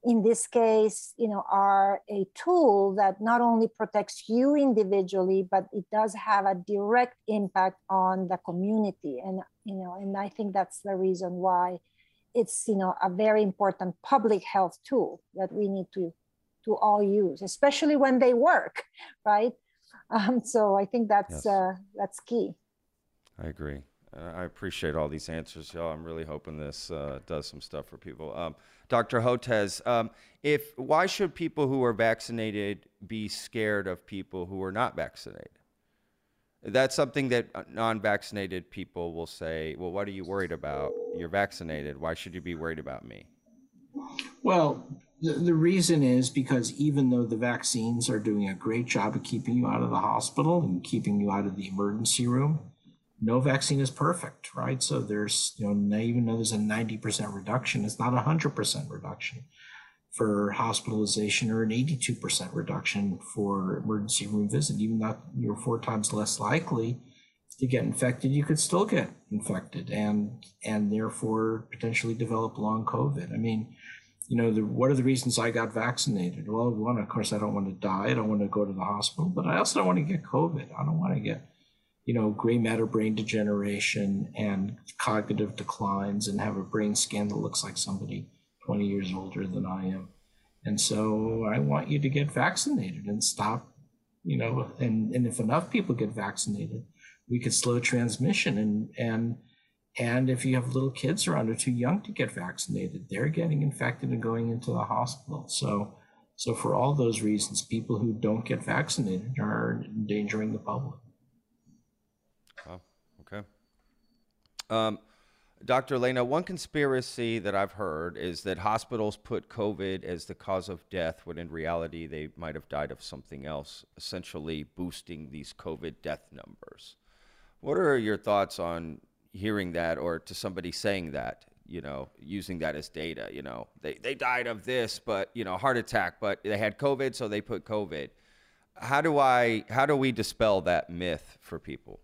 in this case, you know, are a tool that not only protects you individually, but it does have a direct impact on the community. And, you know, and I think that's the reason why it's, you know, a very important public health tool that we need to, to all use, especially when they work, right? Um, so I think that's, yes. uh, that's key. I agree. I appreciate all these answers, y'all. I'm really hoping this uh, does some stuff for people. Um, Doctor Hotez, um, if why should people who are vaccinated be scared of people who are not vaccinated? That's something that non-vaccinated people will say, well, what are you worried about? You're vaccinated. Why should you be worried about me? Well, the, the reason is because even though the vaccines are doing a great job of keeping you out of the hospital and keeping you out of the emergency room, no vaccine is perfect, right? So there's, you know, even though there's a ninety percent reduction, it's not a one hundred percent reduction for hospitalization or an eighty-two percent reduction for emergency room visit. Even though you're four times less likely to get infected, you could still get infected and and therefore potentially develop long COVID. I mean, you know, the, what are the reasons I got vaccinated? Well, one, of course, I don't want to die. I don't want to go to the hospital, but I also don't want to get COVID. I don't want to get you know, gray matter brain degeneration and cognitive declines and have a brain scan that looks like somebody twenty years older than I am. And so I want you to get vaccinated and stop, you know, and, and if enough people get vaccinated, we could slow transmission. And, and, and if you have little kids around who are too young to get vaccinated, they're getting infected and going into the hospital. So, so for all those reasons, people who don't get vaccinated are endangering the public. Oh, okay. Um, Doctor Elena, one conspiracy that I've heard is that hospitals put COVID as the cause of death when in reality they might have died of something else, essentially boosting these COVID death numbers. What are your thoughts on hearing that or to somebody saying that, you know, using that as data? You know, they, they died of this, but, you know, heart attack, but they had COVID, so they put COVID. How do I, how do we dispel that myth for people?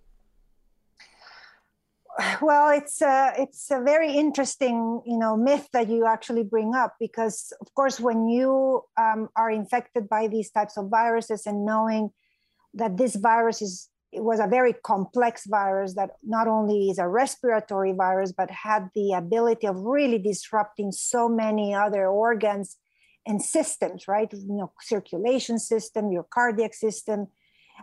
Well, it's a, it's a very interesting, you know, myth that you actually bring up, because, of course, when you um, are infected by these types of viruses and knowing that this virus is, it was a very complex virus that not only is a respiratory virus, but had the ability of really disrupting so many other organs and systems, right? You know, circulation system, your cardiac system.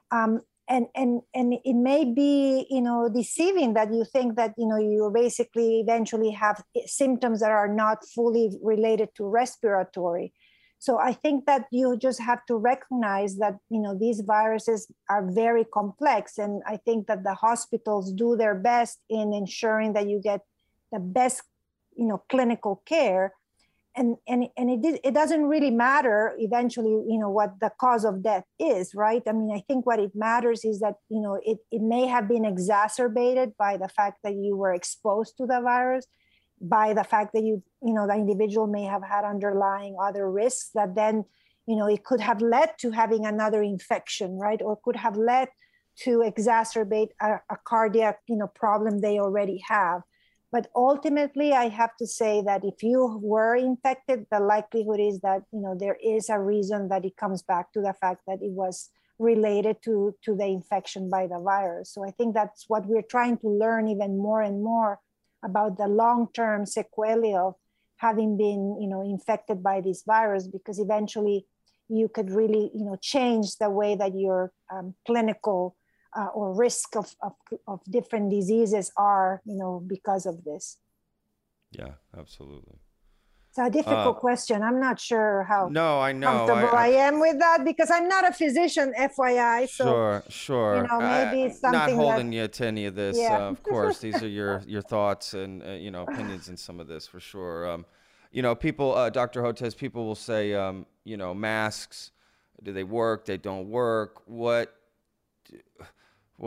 Um, And, and, and it may be, you know, deceiving that you think that, you know, you basically eventually have symptoms that are not fully related to respiratory. So I think that you just have to recognize that, you know, these viruses are very complex. And I think that the hospitals do their best in ensuring that you get the best, you know, clinical care. And, and, and it, did, it doesn't really matter eventually, you know, what the cause of death is, right? I mean, I think what it matters is that, you know, it, it may have been exacerbated by the fact that you were exposed to the virus, by the fact that you, you know, the individual may have had underlying other risks that then, you know, it could have led to having another infection, right? Or could have led to exacerbate a, a cardiac, you know, problem they already have. But ultimately, I have to say that if you were infected, the likelihood is that, you know, there is a reason that it comes back to the fact that it was related to, to the infection by the virus. So I think that's what we're trying to learn even more and more about the long-term sequelae of having been, you know, infected by this virus, because eventually you could really, you know, change the way that your um, clinical Uh, or risk of, of, of different diseases are, you know, because of this. Yeah, absolutely. It's a difficult uh, question. I'm not sure how no, I know. comfortable I, I, I am with that, because I'm not a physician, F Y I. So, sure, sure. You know, maybe I, it's something Not holding that, you to any of this, yeah. uh, of course. These are your, your thoughts and, uh, you know, opinions in some of this for sure. Um, you know, people, uh, Doctor Hotez, people will say, um, you know, masks, do they work? They don't work. What?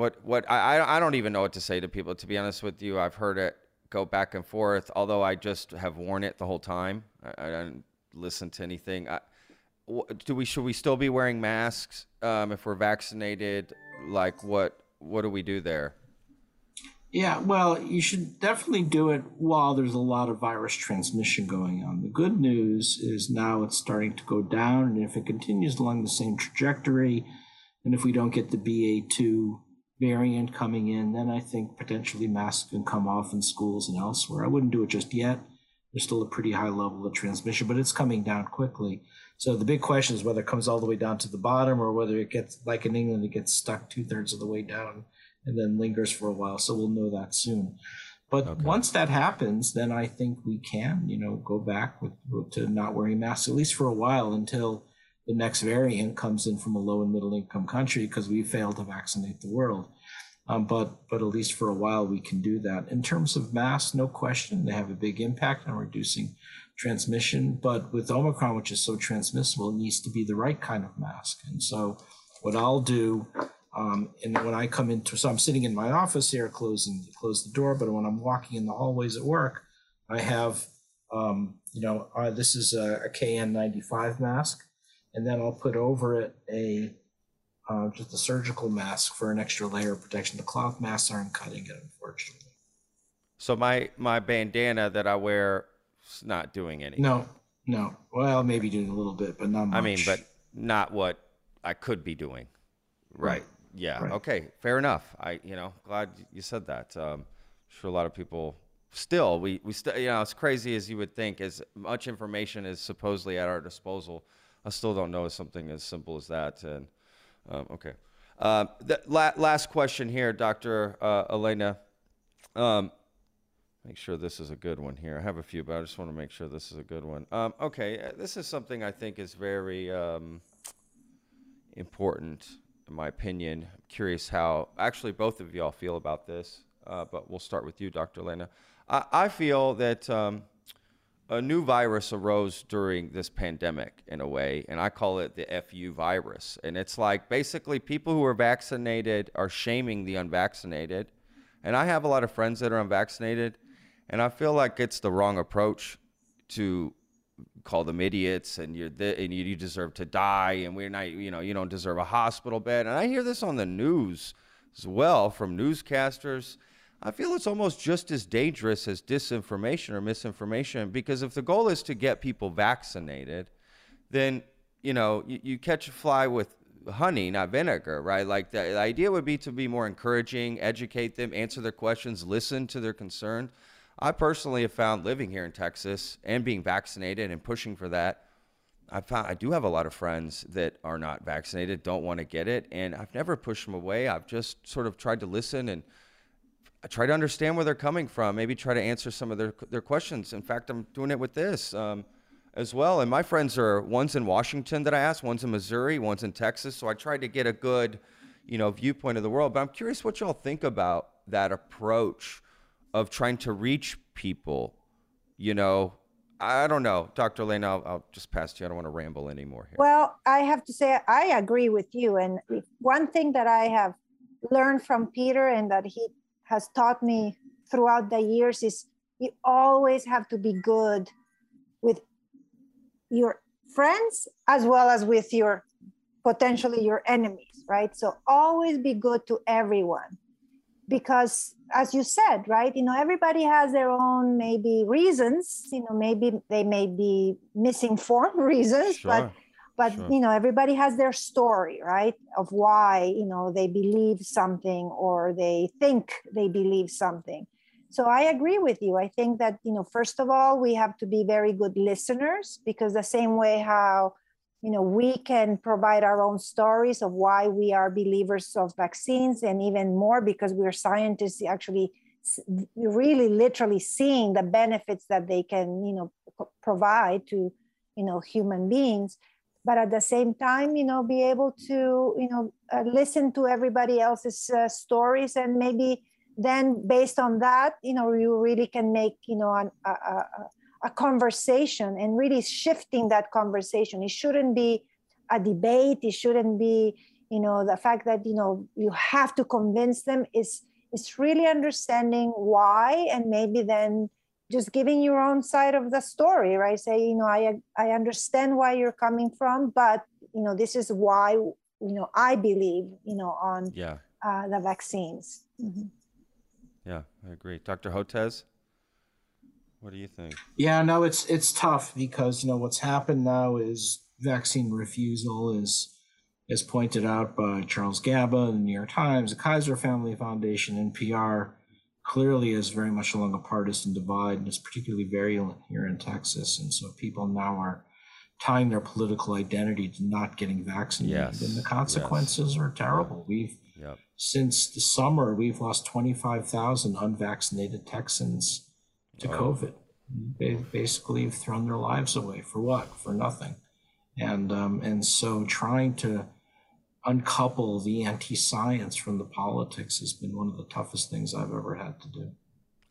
What, what I, I don't even know what to say to people, to be honest with you. I've heard it go back and forth, although I just have worn it the whole time. I, I don't listen to anything. I, do we, should we still be wearing masks um, if we're vaccinated? Like what, what do we do there? Yeah, well, you should definitely do it while there's a lot of virus transmission going on. The good news is now it's starting to go down, and if it continues along the same trajectory, and if we don't get the B A two variant coming in, then I think potentially masks can come off in schools and elsewhere. I wouldn't do it just yet. There's still a pretty high level of transmission, but it's coming down quickly. So the big question is whether it comes all the way down to the bottom or whether it gets, like in England, it gets stuck two-thirds of the way down and then lingers for a while. So we'll know that soon. But okay. Once that happens, then I think we can, you know, go back with, with, to not wearing masks, at least for a while, until the next variant comes in from a low and middle income country, because we failed to vaccinate the world. Um, but but at least for a while, we can do that. In terms of masks, no question, they have a big impact on reducing transmission. But with Omicron, which is so transmissible, it needs to be the right kind of mask. And so what I'll do, um, and when I come into, so I'm sitting in my office here, closing close the door, but when I'm walking in the hallways at work, I have, um, you know, uh, this is a, a K N ninety-five mask, and then I'll put over it a Uh, just a surgical mask for an extra layer of protection. The cloth masks aren't cutting it, unfortunately. So my, my bandana that I wear is not doing anything. No, no. Well, maybe doing a little bit, but not much. I mean, but not what I could be doing. Right. right. Yeah. Right. Okay. Fair enough. I, you know, glad you said that. Um, I'm sure a lot of people still, we, we still, you know, as crazy as you would think, as much information is supposedly at our disposal, I still don't know something as simple as that. And, Um, okay. Uh, the la last question here, Doctor Uh, Elena. Um, make sure this is a good one here. I have a few, but I just want to make sure this is a good one. Um, okay. This is something I think is very um, important, in my opinion. I'm curious how actually both of y'all feel about this, uh, but we'll start with you, Doctor Elena. I, I feel that um, a new virus arose during this pandemic in a way, and I call it the F U virus. And it's like basically people who are vaccinated are shaming the unvaccinated. And I have a lot of friends that are unvaccinated, and I feel like it's the wrong approach to call them idiots and you're the, and you deserve to die, and we're not, you know, you don't deserve a hospital bed. And I hear this on the news as well from newscasters. I feel it's almost just as dangerous as disinformation or misinformation, because if the goal is to get people vaccinated, then, you know, you, you catch a fly with honey, not vinegar, right? Like the, the idea would be to be more encouraging, educate them, answer their questions, listen to their concerns. I personally have found living here in Texas and being vaccinated and pushing for that, I found I do have a lot of friends that are not vaccinated, don't want to get it, and I've never pushed them away. I've just sort of tried to listen and I try to understand where they're coming from, maybe try to answer some of their, their questions. In fact, I'm doing it with this um, as well. And my friends are, one's in Washington that I asked, one's in Missouri, one's in Texas. So I tried to get a good, you know, viewpoint of the world. But I'm curious what y'all think about that approach of trying to reach people. You know, I don't know, Doctor Elena, I'll, I'll just pass to you. I don't want to ramble anymore here. Well, I have to say, I agree with you. And one thing that I have learned from Peter and that he has taught me throughout the years is you always have to be good with your friends as well as with your potentially your enemies, right? So always be good to everyone, because as you said, right, you know, everybody has their own maybe reasons, you know, maybe they may be misinformed reasons, sure. but But, sure. you know, everybody has their story, right, of why, you know, they believe something or they think they believe something. So I agree with you. I think that, you know, first of all, we have to be very good listeners, because the same way how, you know, we can provide our own stories of why we are believers of vaccines, and even more because we're scientists actually really literally seeing the benefits that they can, you know, provide to, you know, human beings. But at the same time, you know, be able to, you know, uh, listen to everybody else's uh, stories, and maybe then based on that, you know, you really can make, you know, an, a, a, a conversation, and really shifting that conversation. It shouldn't be a debate. It shouldn't be, you know, the fact that, you know, you have to convince them. Is it's really understanding why, and maybe then just giving your own side of the story, right? Say, you know, I I understand why you're coming from, but, you know, this is why, you know, I believe, you know, on yeah. uh, the vaccines. Mm-hmm. Yeah, I agree. Doctor Hotez, what do you think? Yeah, no, it's it's tough because, you know, what's happened now is vaccine refusal is, as pointed out by Charles Gaba, the New York Times, the Kaiser Family Foundation, N P R, clearly is very much along a partisan divide, and it's particularly virulent here in Texas. And so people now are tying their political identity to not getting vaccinated, yes, and the consequences yes. are terrible. We've yep. since the summer, we've lost twenty-five thousand unvaccinated Texans to oh. COVID. They basically have thrown their lives away for what? For nothing. And um, and so trying to uncouple the anti-science from the politics has been one of the toughest things I've ever had to do.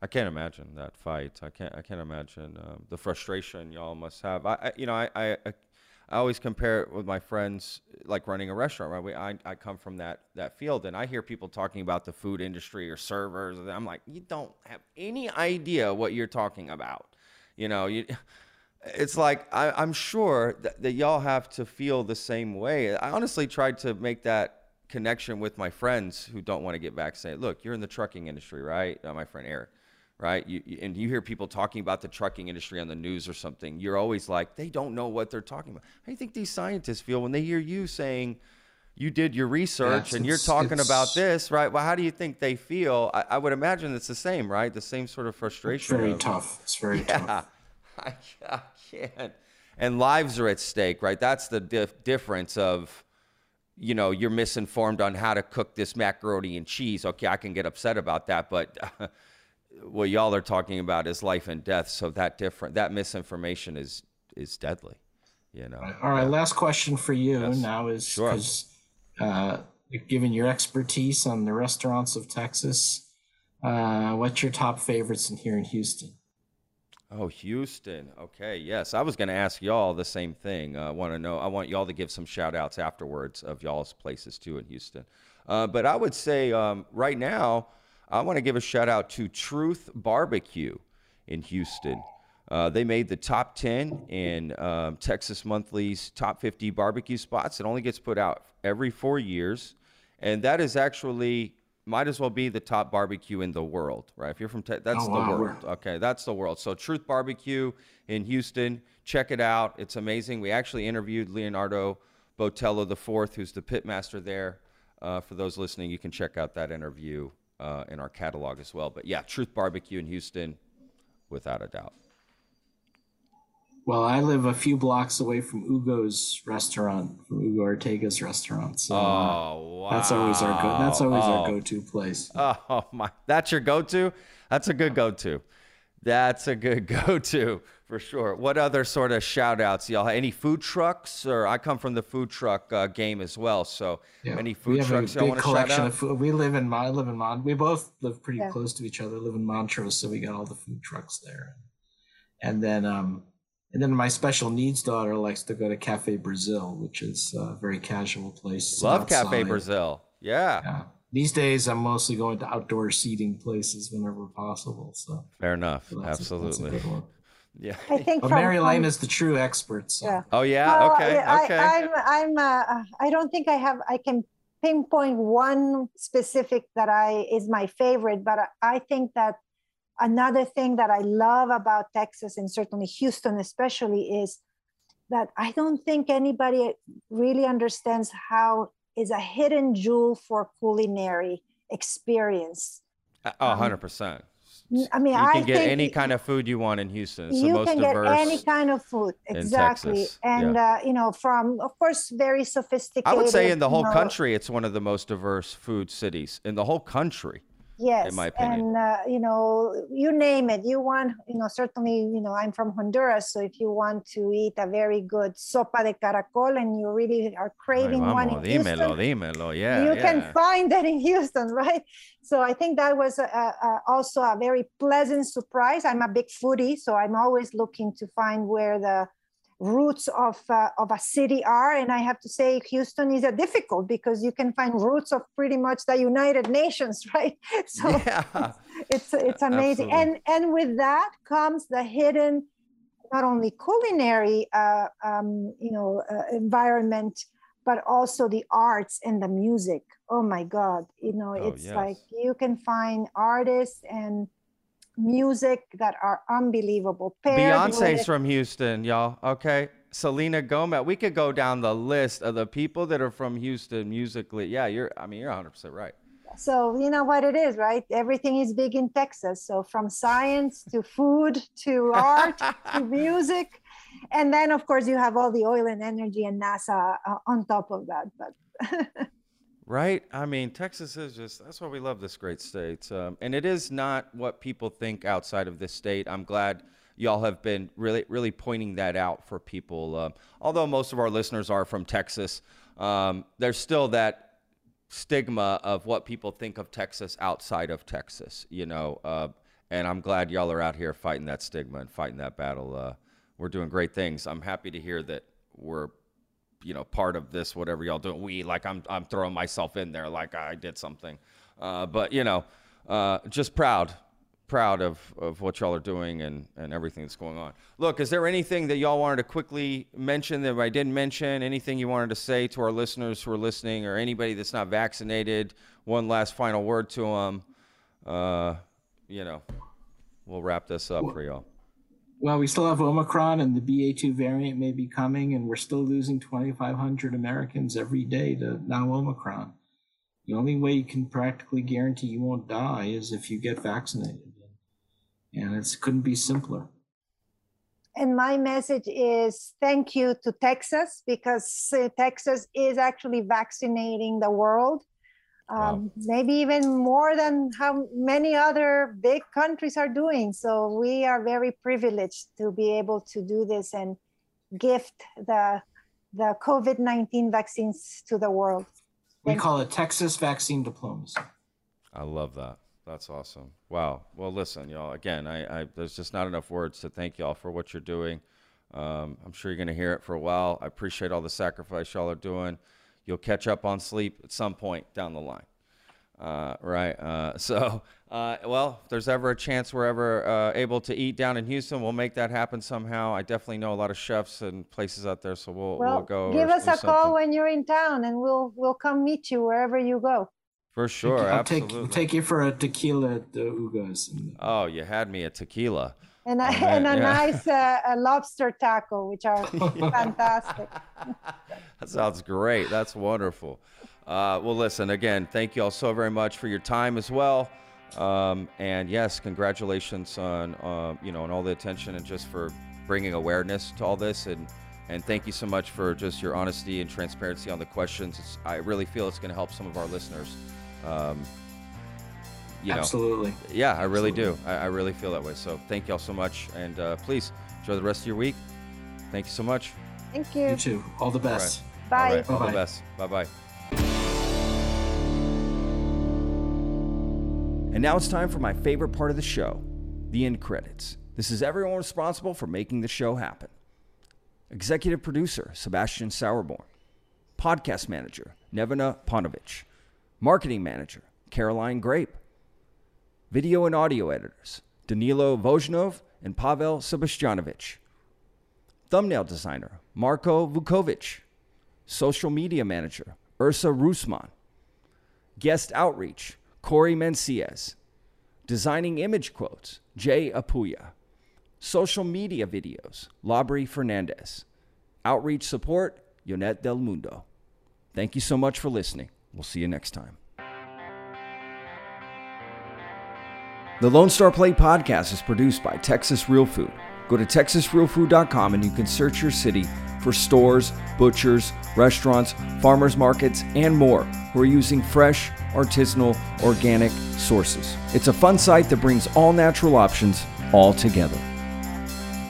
I can't imagine that fight. I can't. I can't imagine um, the frustration y'all must have. I, I you know, I, I, I always compare it with my friends, like running a restaurant. Right? We, I, I come from that that field, and I hear people talking about the food industry or servers, and I'm like, you don't have any idea what you're talking about. You know, you. It's like, I, I'm sure that, that y'all have to feel the same way. I honestly tried to make that connection with my friends who don't want to get vaccinated. Look, you're in the trucking industry, right? Uh, my friend Eric, right? You, you, and you hear people talking about the trucking industry on the news or something. You're always like, they don't know what they're talking about. How do you think these scientists feel when they hear you saying you did your research yes, and you're talking about this, right? Well, how do you think they feel? I, I would imagine it's the same, right? The same sort of frustration. It's very of, tough. It's very yeah. tough. I, I can't. And lives are at stake, right? That's the dif difference of, you know, you're misinformed on how to cook this macaroni and cheese. Okay, I can get upset about that, but uh, what y'all are talking about is life and death. So that different, that misinformation is is deadly, you know. All right, uh, last question for you yes. now is sure. uh, given your expertise on the restaurants of Texas, uh, what's your top favorites in here in Houston? Oh, Houston. Okay. Yes. I was going to ask y'all the same thing. I uh, want to know, I want y'all to give some shout outs afterwards of y'all's places too in Houston. Uh, but I would say um, right now, I want to give a shout out to Truth Barbecue in Houston. Uh, they made the top ten in um, Texas Monthly's top fifty barbecue spots. It only gets put out every four years. And that is actually might as well be the top barbecue in the world, right? If you're from Texas, that's oh, wow. the world. Okay, that's the world. So Truth Barbecue in Houston, check it out. It's amazing. We actually interviewed Leonardo Botello the fourth, who's the pitmaster there. Uh, for those listening, you can check out that interview uh, in our catalog as well. But yeah, Truth Barbecue in Houston, without a doubt. Well, I live a few blocks away from Ugo's restaurant, from Ugo Ortega's restaurant. So, oh, wow. That's always our go that's always oh. our go-to place. Oh my, that's your go-to? That's a good go-to. That's a good go-to for sure. What other sort of shout-outs y'all have? Any food trucks? Or I come from the food truck uh, game as well. So yeah. any food we have trucks y'all want to shout out? Of food. We live in I live in Mon we both live pretty yeah. close to each other, live in Montrose, so we got all the food trucks there. And then um And then my special needs daughter likes to go to Cafe Brazil, which is a very casual place. Love outside. Cafe Brazil. Yeah. yeah. These days, I'm mostly going to outdoor seating places whenever possible. So fair enough. So that's Absolutely. A, that's a good one. Yeah. I think but from, Mary Lane is the true expert. So. Yeah. Oh yeah. No, okay. I, okay. I, I'm. I'm. Uh, I don't think I have. I can pinpoint one specific that I is my favorite, but I, I think that. Another thing that I love about Texas, and certainly Houston especially, is that I don't think anybody really understands how is a hidden jewel for culinary experience. A hundred percent. I mean, you can I get think any kind of food you want in Houston. It's you the most can diverse get any kind of food, exactly. And yeah. uh, you know, from of course, very sophisticated. I would say in the whole you know, country, it's one of the most diverse food cities in the whole country. Yes, in my opinion. And uh, you know, you name it. You want, you know, certainly, you know, I'm from Honduras, so if you want to eat a very good sopa de caracol and you really are craving Ay, vamos, one in dímelo, Houston, dímelo, yeah, you yeah. can find that in Houston, right? So I think that was a, a, also a very pleasant surprise. I'm a big foodie, so I'm always looking to find where the roots of uh, of a city are, and I have to say Houston is a difficult because you can find roots of pretty much the United Nations, right? So yeah. it's, it's it's amazing. Absolutely. And and with that comes the hidden, not only culinary, uh, um, you know, uh, environment, but also the arts and the music. Oh my God, you know, oh, it's yes. like you can find artists and music that are unbelievable. Paired Beyonce's with... from Houston, y'all, okay? Selena Gomez, we could go down the list of the people that are from Houston musically. Yeah, you're, I mean, you're one hundred percent right. So you know what it is, right? Everything is big in Texas. So from science to food, to art, to music. And then of course you have all the oil and energy and NASA uh, on top of that. But right. I mean, Texas is just, that's why we love this great state. Um, and it is not what people think outside of this state. I'm glad y'all have been really, really pointing that out for people. Um, although most of our listeners are from Texas, um, there's still that stigma of what people think of Texas outside of Texas, you know, uh, and I'm glad y'all are out here fighting that stigma and fighting that battle. Uh, we're doing great things. I'm happy to hear that we're, you know, part of this, whatever y'all do. We, like, I'm, I'm throwing myself in there like I did something. Uh, but, you know, uh, just proud, proud of, of what y'all are doing and, and everything that's going on. Look, is there anything that y'all wanted to quickly mention that I didn't mention? Anything you wanted to say to our listeners who are listening or anybody that's not vaccinated? One last final word to them. Uh, you know, we'll wrap this up for y'all. Well, we still have Omicron and the B A two variant may be coming, and we're still losing twenty-five hundred Americans every day to now Omicron. The only way you can practically guarantee you won't die is if you get vaccinated. And it couldn't be simpler. And my message is thank you to Texas, because uh, Texas is actually vaccinating the world. Um, wow. Maybe even more than how many other big countries are doing. So we are very privileged to be able to do this and gift the, the COVID nineteen vaccines to the world. Thank we call you. it Texas vaccine diplomacy. I love that. That's awesome. Wow. Well, listen, y'all, again, I, I, there's just not enough words to thank y'all for what you're doing. Um, I'm sure you're going to hear it for a while. I appreciate all the sacrifice y'all are doing. You'll catch up on sleep at some point down the line. Uh, right. Uh, so, uh, well, if there's ever a chance we're ever uh, able to eat down in Houston, we'll make that happen somehow. I definitely know a lot of chefs and places out there. So we'll, well, we'll go. Give or, us or a something. call when you're in town and we'll, we'll come meet you wherever you go. For sure, I'll absolutely. Take, take you for a tequila at the Ugas. Oh, you had me at tequila. And a, oh, and a yeah. nice uh, a lobster taco, which are fantastic. That sounds great. That's wonderful. Uh, well, listen, again, thank you all so very much for your time as well. Um, and yes, congratulations on, uh, you know, on all the attention and just for bringing awareness to all this. And And thank you so much for just your honesty and transparency on the questions. It's, I really feel it's going to help some of our listeners. Um, you Absolutely. Know. Yeah, I really Absolutely. do. I, I really feel that way. So thank you all so much. And uh, please enjoy the rest of your week. Thank you so much. Thank you. You too. All the best. All right. Bye. All, right. All Bye-bye. the best. Bye-bye. And now it's time for my favorite part of the show, the end credits. This is everyone responsible for making the show happen. Executive producer, Sebastian Sauerborn. Podcast manager, Nevena Panovich. Marketing manager, Caroline Grape. Video and audio editors, Danilo Vojnov and Pavel Sebastianovich. Thumbnail designer, Marko Vukovic. Social media manager, Ursa Rusman. Guest outreach, Corey Menciez. Designing image quotes, Jay Apuya. Social media videos, Labri Fernandez. Outreach support, Yonet Del Mundo. Thank you so much for listening. We'll see you next time. The Lone Star Play podcast is produced by Texas Real Food. Go to Texas Real Food dot com and you can search your city for stores, butchers, restaurants, farmers markets, and more who are using fresh, artisanal, organic sources. It's a fun site that brings all natural options all together.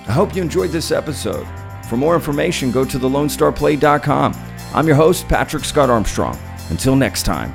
I hope you enjoyed this episode. For more information, go to the lone star play dot com. I'm your host, Patrick Scott Armstrong. Until next time.